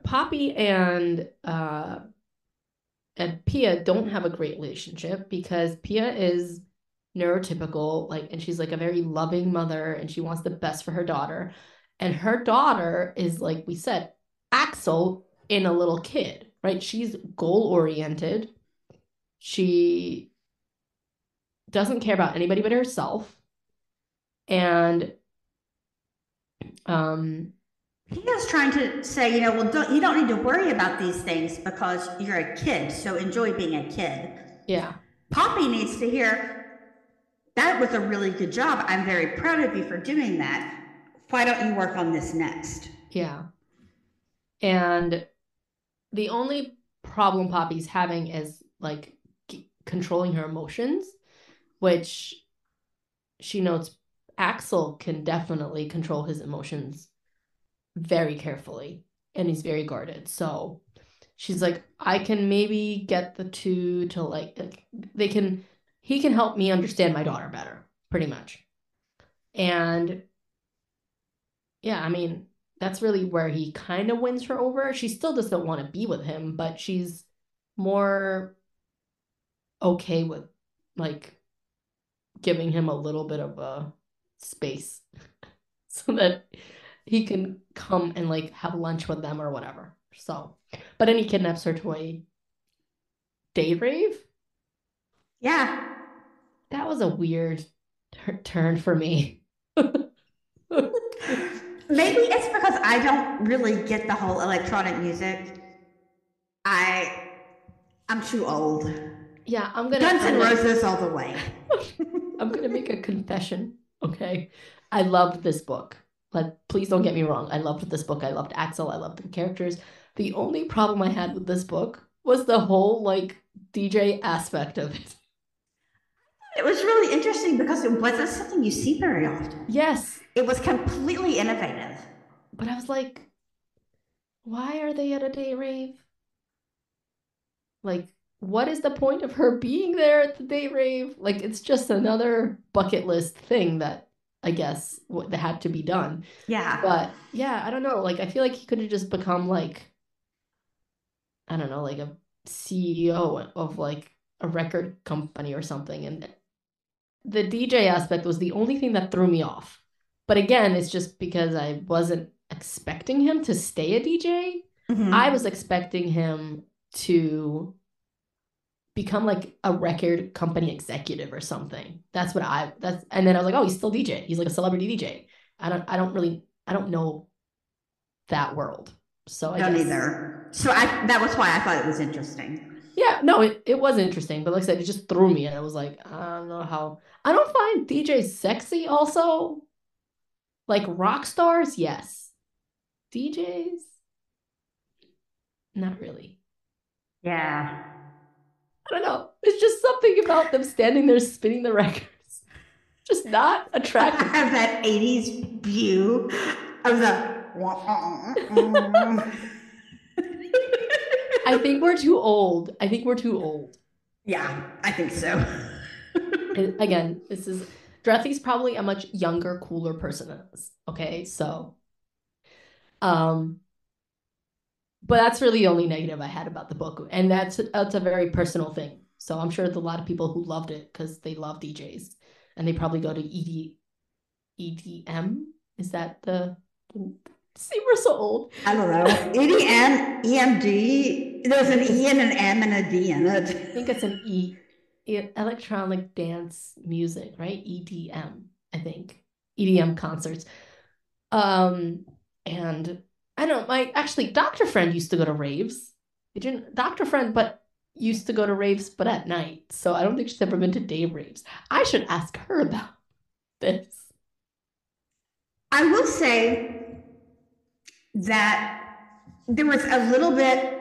Poppy and uh and Pia don't have a great relationship, because Pia is neurotypical, like, and she's like a very loving mother and she wants the best for her daughter. And her daughter is, like we said, Axel in a little kid, right? She's goal-oriented. She doesn't care about anybody but herself. And um, Pia's trying to say, you know, well, don't, you don't need to worry about these things because you're a kid, so enjoy being a kid. Yeah. Poppy needs to hear, that was a really good job. I'm very proud of you for doing that. Why don't you work on this next? Yeah. And the only problem Poppy's having is, like, c- controlling her emotions, which she notes Axel can definitely control his emotions very carefully, and he's very guarded. So she's like, I can maybe get the two to, like, they can, he can help me understand my daughter better, pretty much. And yeah, I mean, that's really where he kind of wins her over. She still doesn't want to be with him, but she's more okay with, like, giving him a little bit of a space so that he can come and, like, have lunch with them or whatever. So, but then he kidnaps her to a day rave. Yeah. That was a weird t- turn for me. Maybe it's because I don't really get the whole electronic music. I, I'm too old. Yeah, I'm gonna Guns N' Roses all the way. I'm gonna make a confession. Okay, I loved this book. Like, please don't get me wrong. I loved this book. I loved Axel. I loved the characters. The only problem I had with this book was the whole, like, D J aspect of it. It was really interesting because it wasn't something you see very often. Yes. It was completely innovative. But I was like, why are they at a day rave? Like, what is the point of her being there at the day rave? Like, it's just another bucket list thing that, I guess, that had to be done. Yeah. But, yeah, I don't know. Like, I feel like he could have just become, like, I don't know, like a C E O of, like, a record company or something. And the D J aspect was the only thing that threw me off. But again, it's just because I wasn't expecting him to stay a D J. Mm-hmm. I was expecting him to become, like, a record company executive or something. That's what I, that's, and then I was like, oh, he's still D J. He's like a celebrity D J. I don't, I don't really, I don't know that world. So I don't guess, either. So I, that was why I thought it was interesting. Yeah, no, it, it was interesting, but like I said, it just threw me, and I was like, I don't know how. I don't find D Js sexy also. Like, rock stars, yes. D Js? Not really. Yeah. I don't know. It's just something about them standing there spinning the records. Just not attractive. I have that eighties view of the... I think we're too old. I think we're too old. Yeah, I think so. Again, this is... Drethi's probably a much younger, cooler person than us. Okay, so... um, but that's really the only negative I had about the book. And that's, that's a very personal thing. So I'm sure there's a lot of people who loved it because they love D Js. And they probably go to E D, E D M? Is that the... See, we're so old. I don't know. E D M, E M D... There's an E and an M and a D in it. I think it's an E. Electronic dance music, right? E D M, I think. E D M concerts. Um, and I don't know, my actually Doctor Friend used to go to raves. Didn't Doctor Friend but used to go to raves but at night. So I don't think she's ever been to day raves. I should ask her about this. I will say that there was a little bit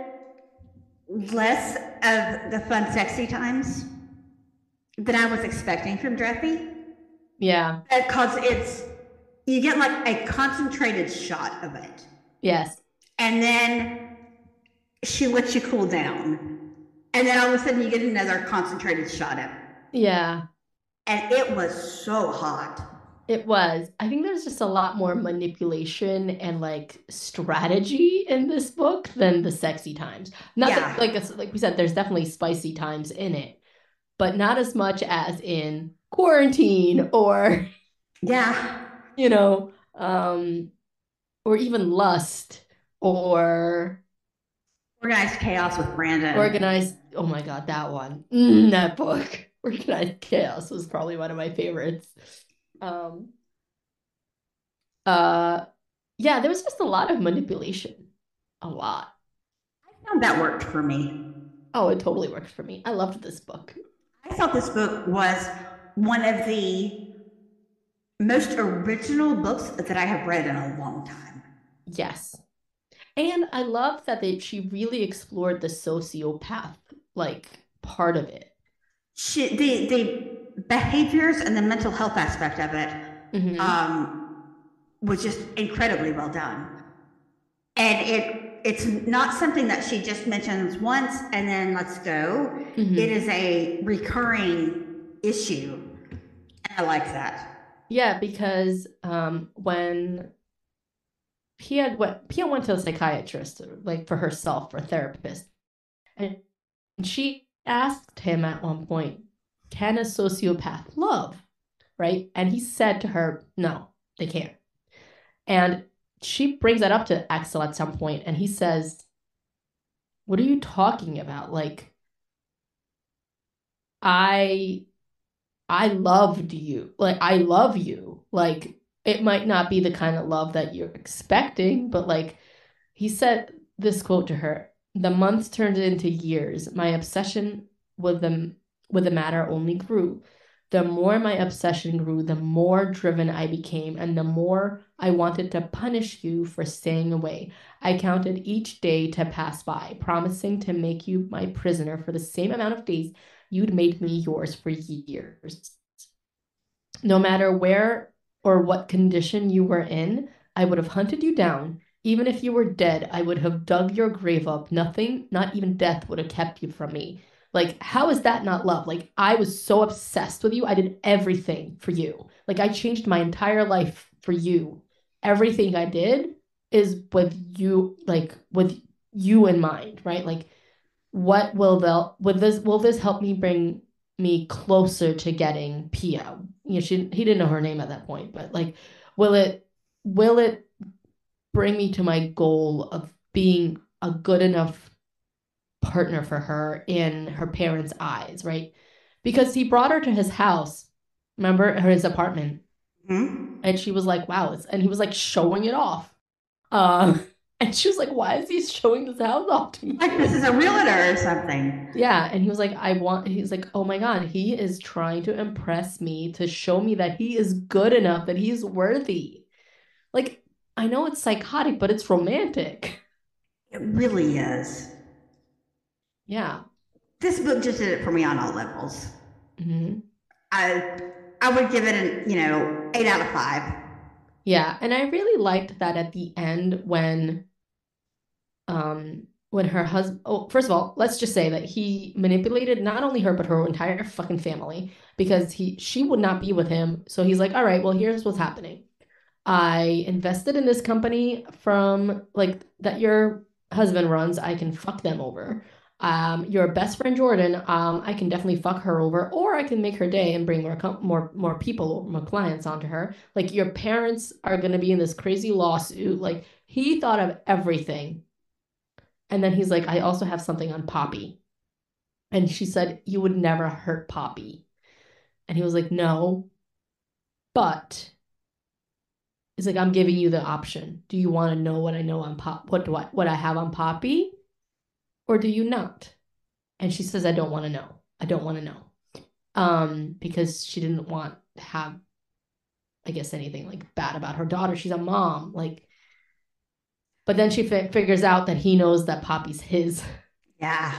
less of the fun, sexy times than I was expecting from Drethi. Yeah. Because it's, you get like a concentrated shot of it. Yes. And then she lets you cool down. And then all of a sudden you get another concentrated shot of it. Yeah. And it was so hot. It was. I think there's just a lot more manipulation and like strategy in this book than the sexy times. Not yeah. that, like like we said, there's definitely spicy times in it, but not as much as in Quarantine or yeah, you know, um, or even Lust or Organized Chaos with Brandon. Organized. Oh my God, that one. Mm, that book, Organized Chaos, was probably one of my favorites. Um, uh, yeah, there was just a lot of manipulation. A lot. I found that worked for me. Oh, it totally worked for me. I loved this book. I thought this book was one of the most original books that I have read in a long time. Yes. And I love that they, she really explored the sociopath, like, part of it. She, they, they... behaviors and the mental health aspect of it mm-hmm. um, was just incredibly well done. And it it's not something that she just mentions once and then let's go. Mm-hmm. It is a recurring issue. And I like that. Yeah, because um, when Pia went, Pia went to a psychiatrist, like for herself, for a therapist, and she asked him at one point, can a sociopath love, right? And he said to her, no, they can't. And she brings that up to Axel at some point, and he says, what are you talking about? Like, I, I loved you. Like, I love you. Like, it might not be the kind of love that you're expecting, but like, he said this quote to her, the months turned into years. My obsession with them with the matter only grew. The more my obsession grew, the more driven I became, and the more I wanted to punish you for staying away. I counted each day to pass by, promising to make you my prisoner for the same amount of days you'd made me yours for years. No matter where or what condition you were in, I would have hunted you down. Even if you were dead, I would have dug your grave up. Nothing, not even death, would have kept you from me. Like, how is that not love? Like, I was so obsessed with you. I did everything for you. Like, I changed my entire life for you. Everything I did is with you, like, with you in mind, right? Like, what will the, will this, will this help me bring me closer to getting Pia? You know, she, he didn't know her name at that point, but, like, will it, will it bring me to my goal of being a good enough partner for her in her parents' eyes, right? Because he brought her to his house, remember, her his apartment, mm-hmm. and she was like, wow, it's, and he was like showing it off, um and she was like, why is he showing this house off to me? Like, this is a realtor or something. Yeah. And he was like, I want, he's like, oh my God, he is trying to impress me, to show me that he is good enough, that he's worthy. Like, I know it's psychotic, but it's romantic. It really is. Yeah. This book just did it for me on all levels. Mm-hmm. I I would give it an, you know, eight out of five. Yeah. And I really liked that at the end when um when her husband, oh, first of all, let's just say that he manipulated not only her, but her entire fucking family, because he she would not be with him. So he's like, all right, well, here's what's happening. I invested in this company from like that your husband runs. I can fuck them over. Um, your best friend Jordan, um, I can definitely fuck her over, or I can make her day and bring more com- more more people, more clients onto her. Like, your parents are going to be in this crazy lawsuit. Like, he thought of everything. And then he's like, I also have something on Poppy. And she said, you would never hurt Poppy. And he was like, no, but he's like, I'm giving you the option. Do you want to know what I know on Pop? What do I, what I have on Poppy? Or do you not? And she says, I don't want to know. I don't want to know. Um, because she didn't want to have, I guess, anything like bad about her daughter. She's a mom. Like, but then she fi- figures out that he knows that Poppy's his. Yeah.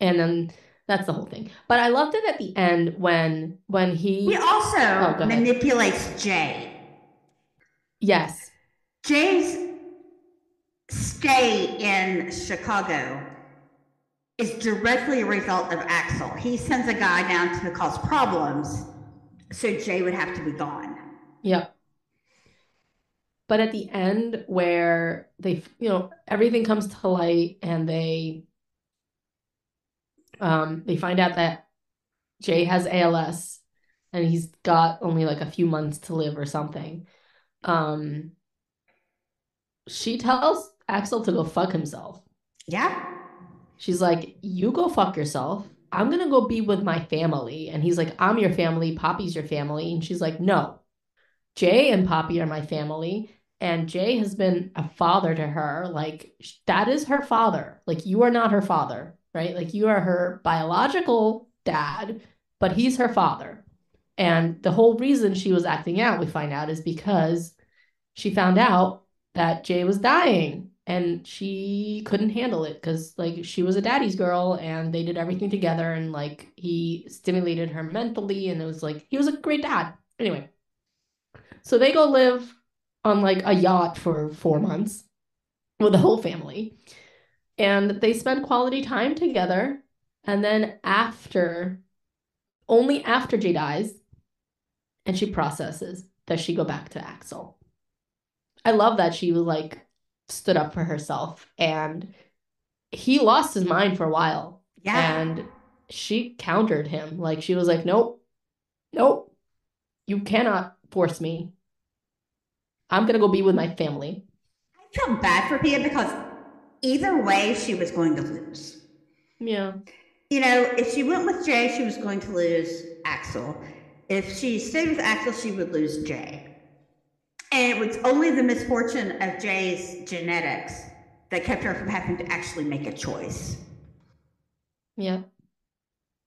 And then that's the whole thing. But I loved it at the end when, when he. He also oh, go manipulates ahead. Jay. Yes. Jay's stay in Chicago is directly a result of Axel. He sends a guy down to cause problems So Jay would have to be gone. Yeah. But at the end where they, you know, everything comes to light and they, um, they find out that Jay has A L S and he's got only like a few months to live or something. Um, she tells Axel to go fuck himself. Yeah. She's like, you go fuck yourself. I'm going to go be with my family. And he's like, I'm your family. Poppy's your family. And she's like, no, Jay and Poppy are my family. And Jay has been a father to her. Like, that is her father. Like, you are not her father, right? Like, you are her biological dad, but he's her father. And the whole reason she was acting out, we find out, is because she found out that Jay was dying. And she couldn't handle it because, like, she was a daddy's girl and they did everything together. And, like, he stimulated her mentally. And it was like, he was a great dad. Anyway, so they go live on, like, a yacht for four months with the whole family. And they spend quality time together. And then after, only after Jay dies, and she processes, does she go back to Axel? I love that she was, like, stood up for herself, and he lost his mind for a while. Yeah. And she countered him. Like, she was like, nope, nope, you cannot force me. I'm gonna go be with my family. I feel bad for Pia because either way she was going to lose. Yeah. You know, if she went with Jay, she was going to lose Axel. If she stayed with Axel, she would lose Jay. And it was only the misfortune of Jay's genetics that kept her from having to actually make a choice. Yeah.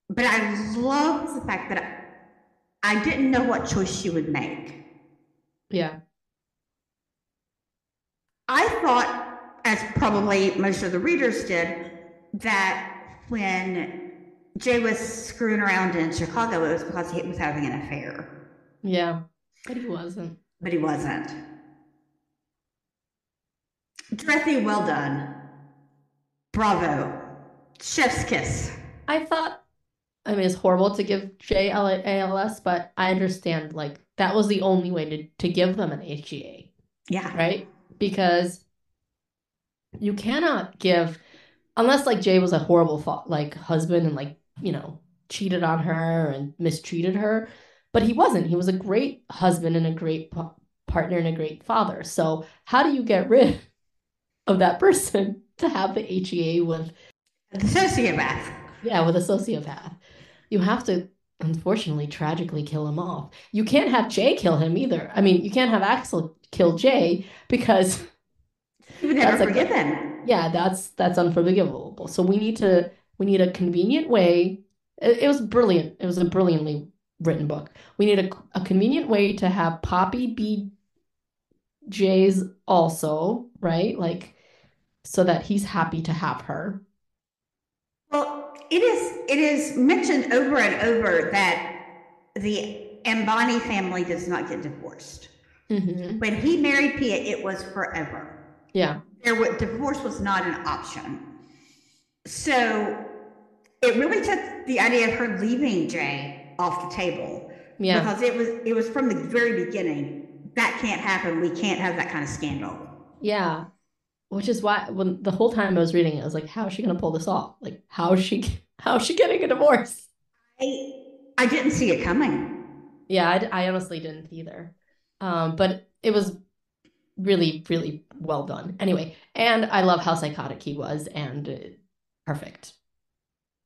But I love the fact that I, I didn't know what choice she would make. Yeah. I thought, as probably most of the readers did, that when Jay was screwing around in Chicago, it was because he was having an affair. Yeah, but he wasn't. But he wasn't. Drethi, well done. Bravo. Chef's kiss. I thought, I mean, it's horrible to give Jay A L S, but I understand, like, that was the only way to, to give them an H G A. Yeah. Right? Because you cannot give, unless, like, Jay was a horrible, like, husband and, like, you know, cheated on her and mistreated her. But he wasn't. He was a great husband and a great p- partner and a great father. So how do you get rid of that person to have the H E A with a sociopath? Yeah, with a sociopath. You have to, unfortunately, tragically kill him off. You can't have Jay kill him either. I mean, you can't have Axel kill Jay because he would never forgive him. Yeah, that's that's unforgivable. So we need to we need a convenient way. It, it was brilliant. It was a brilliantly written book. We need a, a convenient way to have Poppy be Jay's also, right? Like, so that he's happy to have her. Well, it is it is mentioned over and over that the Ambani family does not get divorced. Mm-hmm. When he married Pia, it was forever. Yeah. There were, divorce was not an option. So it really took the idea of her leaving Jay off the table. Yeah. Because it was it was from the very beginning, that can't happen. We can't have that kind of scandal. Yeah. Which is why when the whole time I was reading it, I was like, how is she gonna pull this off? Like, how is she how is she getting a divorce? I I didn't see it coming. Yeah, I, I honestly didn't either. Um, but it was really, really well done. Anyway, and I love how psychotic he was, and uh, perfect.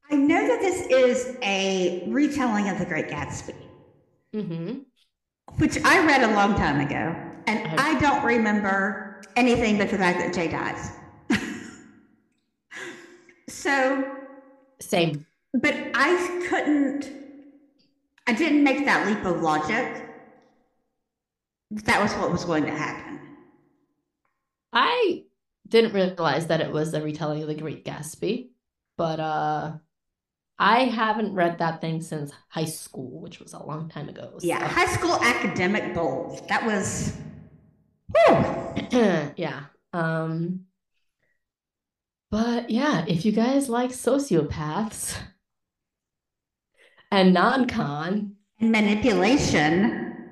I know that this is a retelling of The Great Gatsby, mm-hmm. which I read a long time ago, and I, I don't remember anything but the fact that Jay dies. So, same. But I couldn't, I didn't make that leap of logic. That was what was going to happen. I didn't realize that it was a retelling of The Great Gatsby, but uh. I haven't read that thing since high school, which was a long time ago. So. Yeah, high school academic goals. That was, whew. Yeah. Um, but yeah, if you guys like sociopaths and non-con. And manipulation.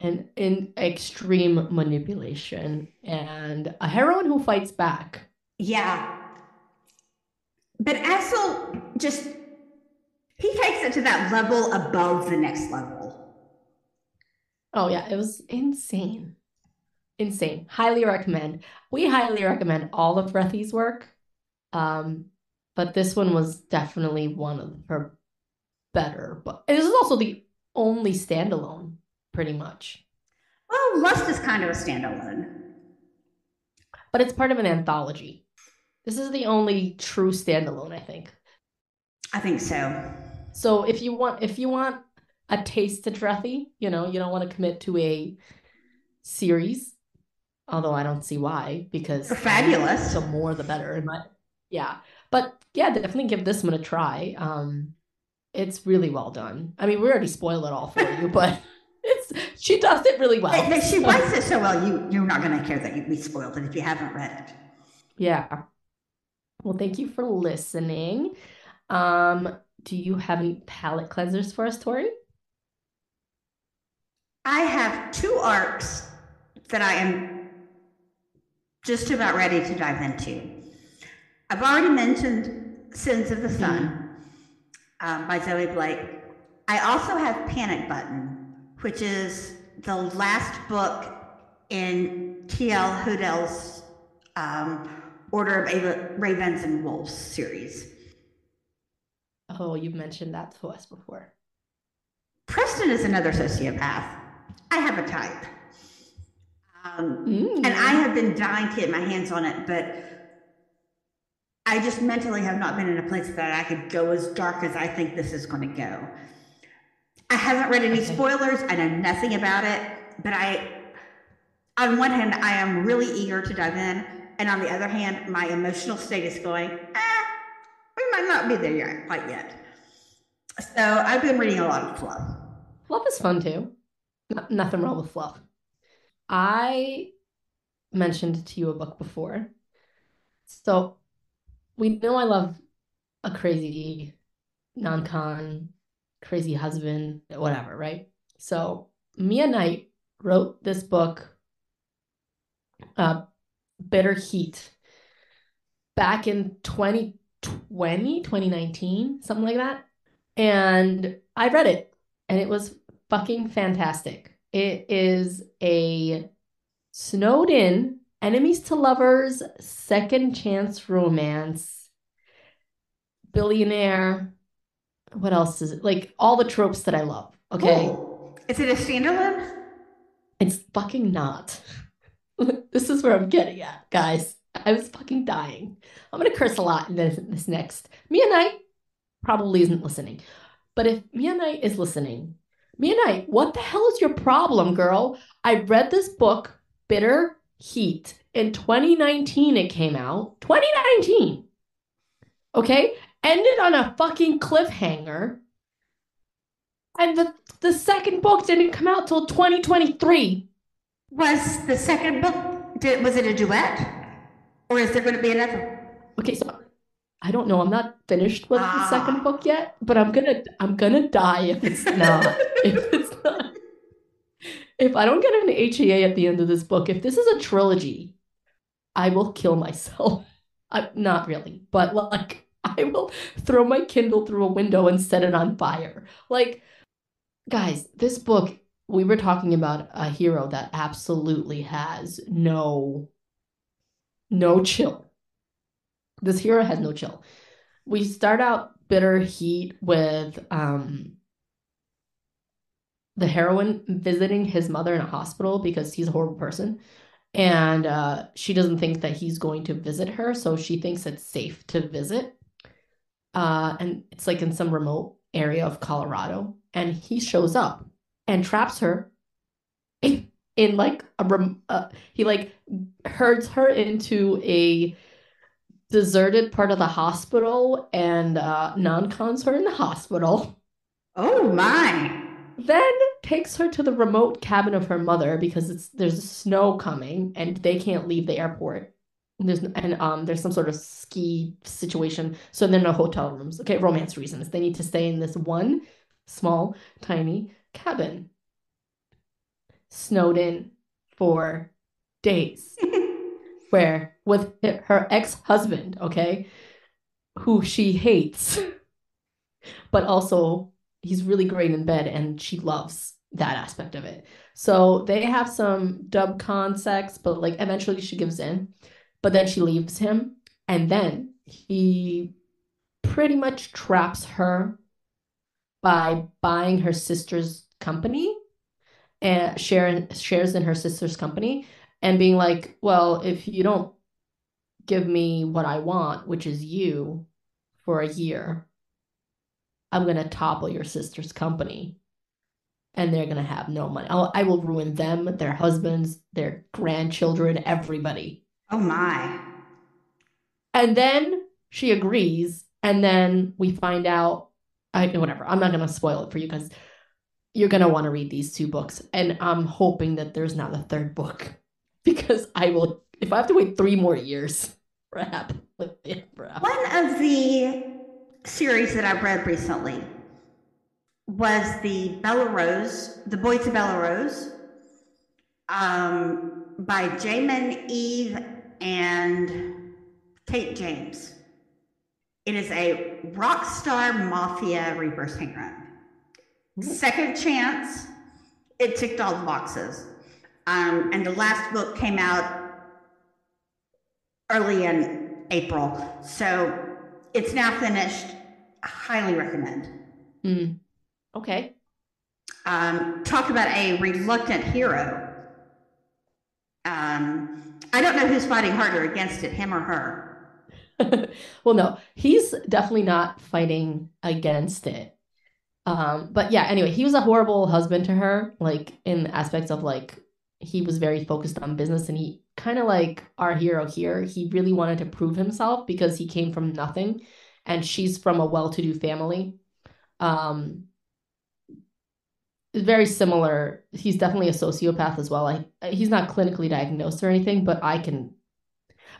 And in extreme manipulation. And a heroine who fights back. Yeah. But Axel just, he takes it to that level above the next level. Oh, yeah. It was insane. Insane. Highly recommend. We highly recommend all of Drethi's work. Um, but this one was definitely one of her better. But this is also the only standalone, pretty much. Well, Lust is kind of a standalone. But it's part of an anthology. This is the only true standalone, I think. I think so. So if you want if you want a taste to Drethi, you know, you don't want to commit to a series. Although I don't see why, because they're fabulous. So more the better. But yeah. But yeah, definitely give this one a try. Um, it's really well done. I mean, we already spoiled it all for you, but it's she does it really well. But she writes it so well, you you're not gonna care that you, we spoiled it if you haven't read it. Yeah. Well, thank you for listening. Um, do you have any palette cleansers for us, Tori? I have two arcs that I am just about ready to dive into. I've already mentioned Sins of the Son um, by Zoe Blake. I also have Panic Button, which is the last book in T L Hoodel's um, Order of Ava- Ravens and Wolves series. Oh, you've mentioned that to us before. Preston is another sociopath. I have a type. Um, mm. And I have been dying to get my hands on it, but I just mentally have not been in a place that I could go as dark as I think this is going to go. I haven't read any okay. spoilers. I know nothing about it, but I, on one hand, I am really eager to dive in. And on the other hand, my emotional state is going, eh, we might not be there yet, quite yet. So I've been reading a lot of fluff. Fluff is fun too. N- nothing wrong with fluff. I mentioned to you a book before. So we know I love a crazy non-con, crazy husband, whatever, right? So Mia Knight wrote this book, uh, Bitter Heat, back in twenty twenty, twenty nineteen, something like that. And I read it, and it was fucking fantastic. It is a snowed-in, enemies to lovers, second chance romance, billionaire. What else is it? Like, all the tropes that I love, okay? Ooh. Is it a standalone? It's fucking not. This is where I'm getting at, guys. I was fucking dying. I'm going to curse a lot in this, this next. Mia Knight probably isn't listening. But if Mia Knight is listening, Mia Knight, what the hell is your problem, girl? I read this book, Bitter Heat. In twenty nineteen, it came out. twenty nineteen! Okay? Ended on a fucking cliffhanger. And the, the second book didn't come out till twenty twenty-three. Was the second book, did, was it a duet? Or is there going to be another? Okay, so I don't know. I'm not finished with ah. the second book yet, but I'm going to I'm gonna die if it's not. if it's not. If I don't get an H E A at the end of this book, if this is a trilogy, I will kill myself. I'm not really, but like I will throw my Kindle through a window and set it on fire. Like, guys, this book, we were talking about a hero that absolutely has no, no chill. This hero has no chill. We start out Bitter Heat with um, the heroine visiting his mother in a hospital because he's a horrible person. And uh, she doesn't think that he's going to visit her, so she thinks it's safe to visit. Uh, and it's like in some remote area of Colorado. And he shows up. And traps her in, in like a uh, he like herds her into a deserted part of the hospital and uh, non-cons her in the hospital. Oh my! Then takes her to the remote cabin of her mother because it's there's snow coming and they can't leave the airport. And there's and um there's some sort of ski situation, so there are no hotel rooms. Okay, romance reasons. They need to stay in this one small, tiny cabin. Snowed in for days. Where, with her ex-husband, okay, who she hates, but also he's really great in bed and she loves that aspect of it. So they have some dub con sex, but like eventually she gives in, but then she leaves him. And then he pretty much traps her by buying her sister's company and share, shares in her sister's company and being like, well, if you don't give me what I want, which is you, for a year, I'm going to topple your sister's company. And they're going to have no money. I'll, I will ruin them, their husbands, their grandchildren, everybody. Oh, my. And then she agrees. And then we find out, I whatever. I'm not going to spoil it for you because you're going to want to read these two books. And I'm hoping that there's not a third book because I will, if I have to wait three more years, perhaps. perhaps. One of the series that I've read recently was the Bellerose, the Boys of Bellerose, um, by Jaymin Eve and Tate James. It is a rock star mafia reverse hang run. Mm-hmm. Second chance, it ticked all the boxes. Um, and the last book came out early in April. So it's now finished. I highly recommend. Mm. Okay. Um, talk about a reluctant hero. Um, I don't know who's fighting harder against it, him or her. Well, no, he's definitely not fighting against it. Um, but yeah, anyway, he was a horrible husband to her, like in aspects of like, he was very focused on business and he kind of like our hero here. He really wanted to prove himself because he came from nothing and she's from a well-to-do family. Um, very similar. He's definitely a sociopath as well. I, he's not clinically diagnosed or anything, but I can,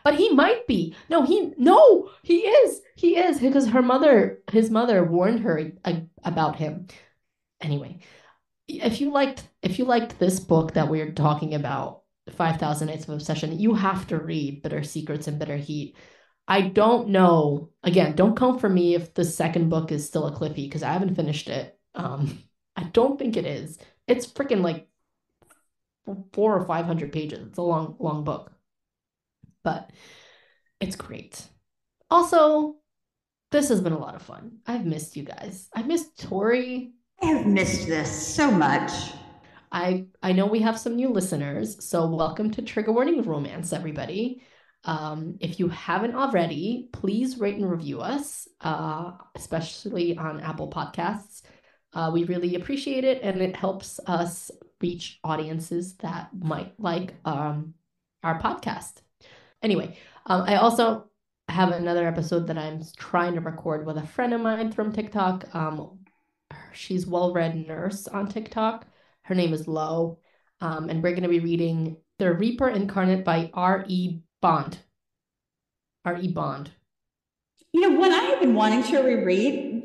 but he might be. No, he, no, he is, he is because her mother, his mother warned her uh, about him. Anyway, if you liked, if you liked this book that we're talking about, five thousand Nights of Obsession, you have to read Bitter Secrets and Bitter Heat. I don't know. Again, don't come for me if the second book is still a cliffy because I haven't finished it. Um, I don't think it is. It's freaking like four or five hundred pages. It's a long, long book, but it's great. Also, this has been a lot of fun. I've missed you guys. I missed Tori. I have missed this so much. I I know we have some new listeners, so welcome to Trigger Warning Romance, everybody. Um, if you haven't already, please rate and review us, uh, especially on Apple Podcasts. Uh, we really appreciate it, and it helps us reach audiences that might like um, our podcast. Anyway, um, I also have another episode that I'm trying to record with a friend of mine from TikTok. Um, she's well-read nurse on TikTok. Her name is Lo, um, and we're going to be reading The Reaper Incarnate by R E Bond. R E Bond. You know, what I have been wanting to reread,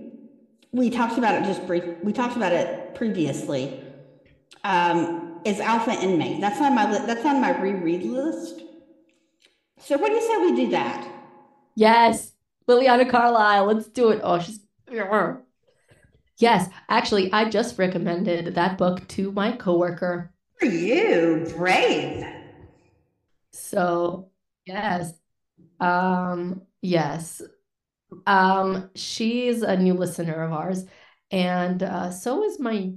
we talked about it just brief. We talked about it previously. Um, is Alpha Inmate. That's on my li- that's on my reread list. So what do you say we do that? Yes, Liliana Carlyle. Let's do it. Oh, she's. Yes, actually, I just recommended that book to my coworker. Are you brave? So. Yes. Um, yes. Um, she's a new listener of ours. And uh, so is my,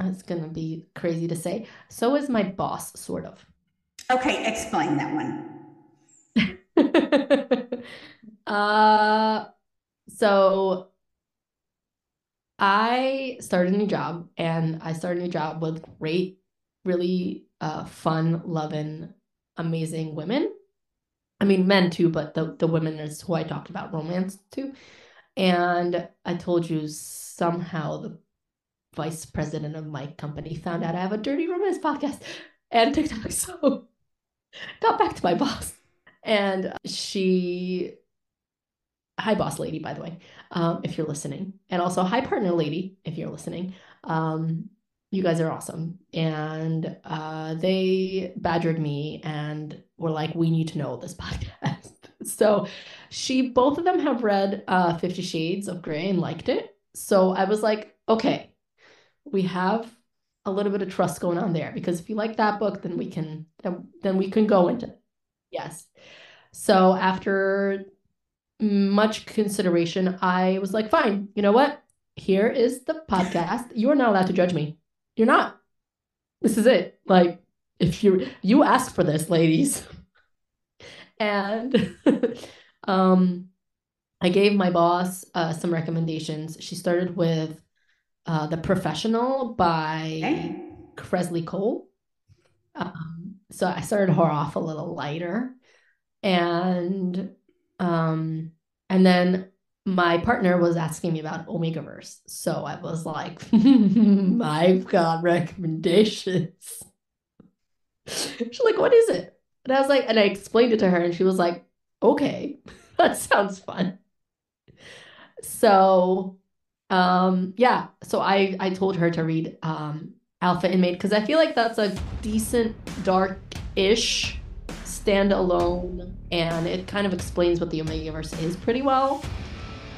it's going to be crazy to say, so is my boss, sort of. Okay, explain that one. uh, so I started a new job and I started a new job with great, really uh, fun, loving, amazing women. I mean, men too, but the, the women is who I talked about romance to. And I told you somehow the vice president of my company found out I have a dirty romance podcast and TikTok. So got back to my boss and she hi boss lady, by the way, um, if you're listening, and also hi partner lady, if you're listening. Um, you guys are awesome. And uh, they badgered me and were like, we need to know this podcast. So she, both of them have read uh, Fifty Shades of Grey and liked it. So I was like, okay, we have a little bit of trust going on there, because if you like that book, then we can, then, then we can go into it. Yes. So after much consideration, I was like, fine, you know what? Here is the podcast. You are not allowed to judge me. You're not. This is it. Like, if you, you asked for this, ladies. And um, I gave my boss uh, some recommendations. She started with uh, The Professional by hey. Cresley Cole. Um, so I started her off a little lighter. And um, and then my partner was asking me about Omegaverse. So I was like, I've got recommendations. She's like, what is it? And I was like, and I explained it to her, and she was like, okay, that sounds fun. So, um, yeah. So I, I told her to read um, Alpha Inmate, because I feel like that's a decent, dark-ish standalone, and it kind of explains what the Omegaverse is pretty well.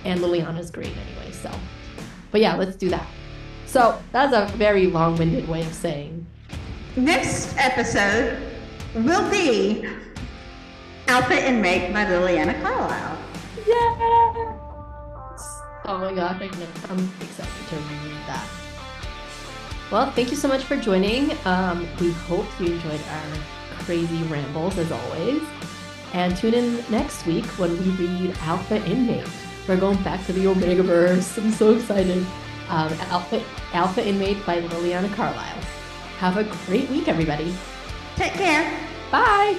And Liliana's great anyway, so. But yeah, let's do that. So that's a very long-winded way of saying. Next episode will be Alpha Inmate by Liliana Carlyle. Yes! Oh my god, I'm excited to read that. Well, thank you so much for joining. Um, we hope you enjoyed our crazy rambles, as always. And tune in next week when we read Alpha Inmate. We're going back to the Omegaverse. I'm so excited. Um, Alpha, Alpha Inmate by Liliana Carlyle. Have a great week, everybody. Take care. Bye.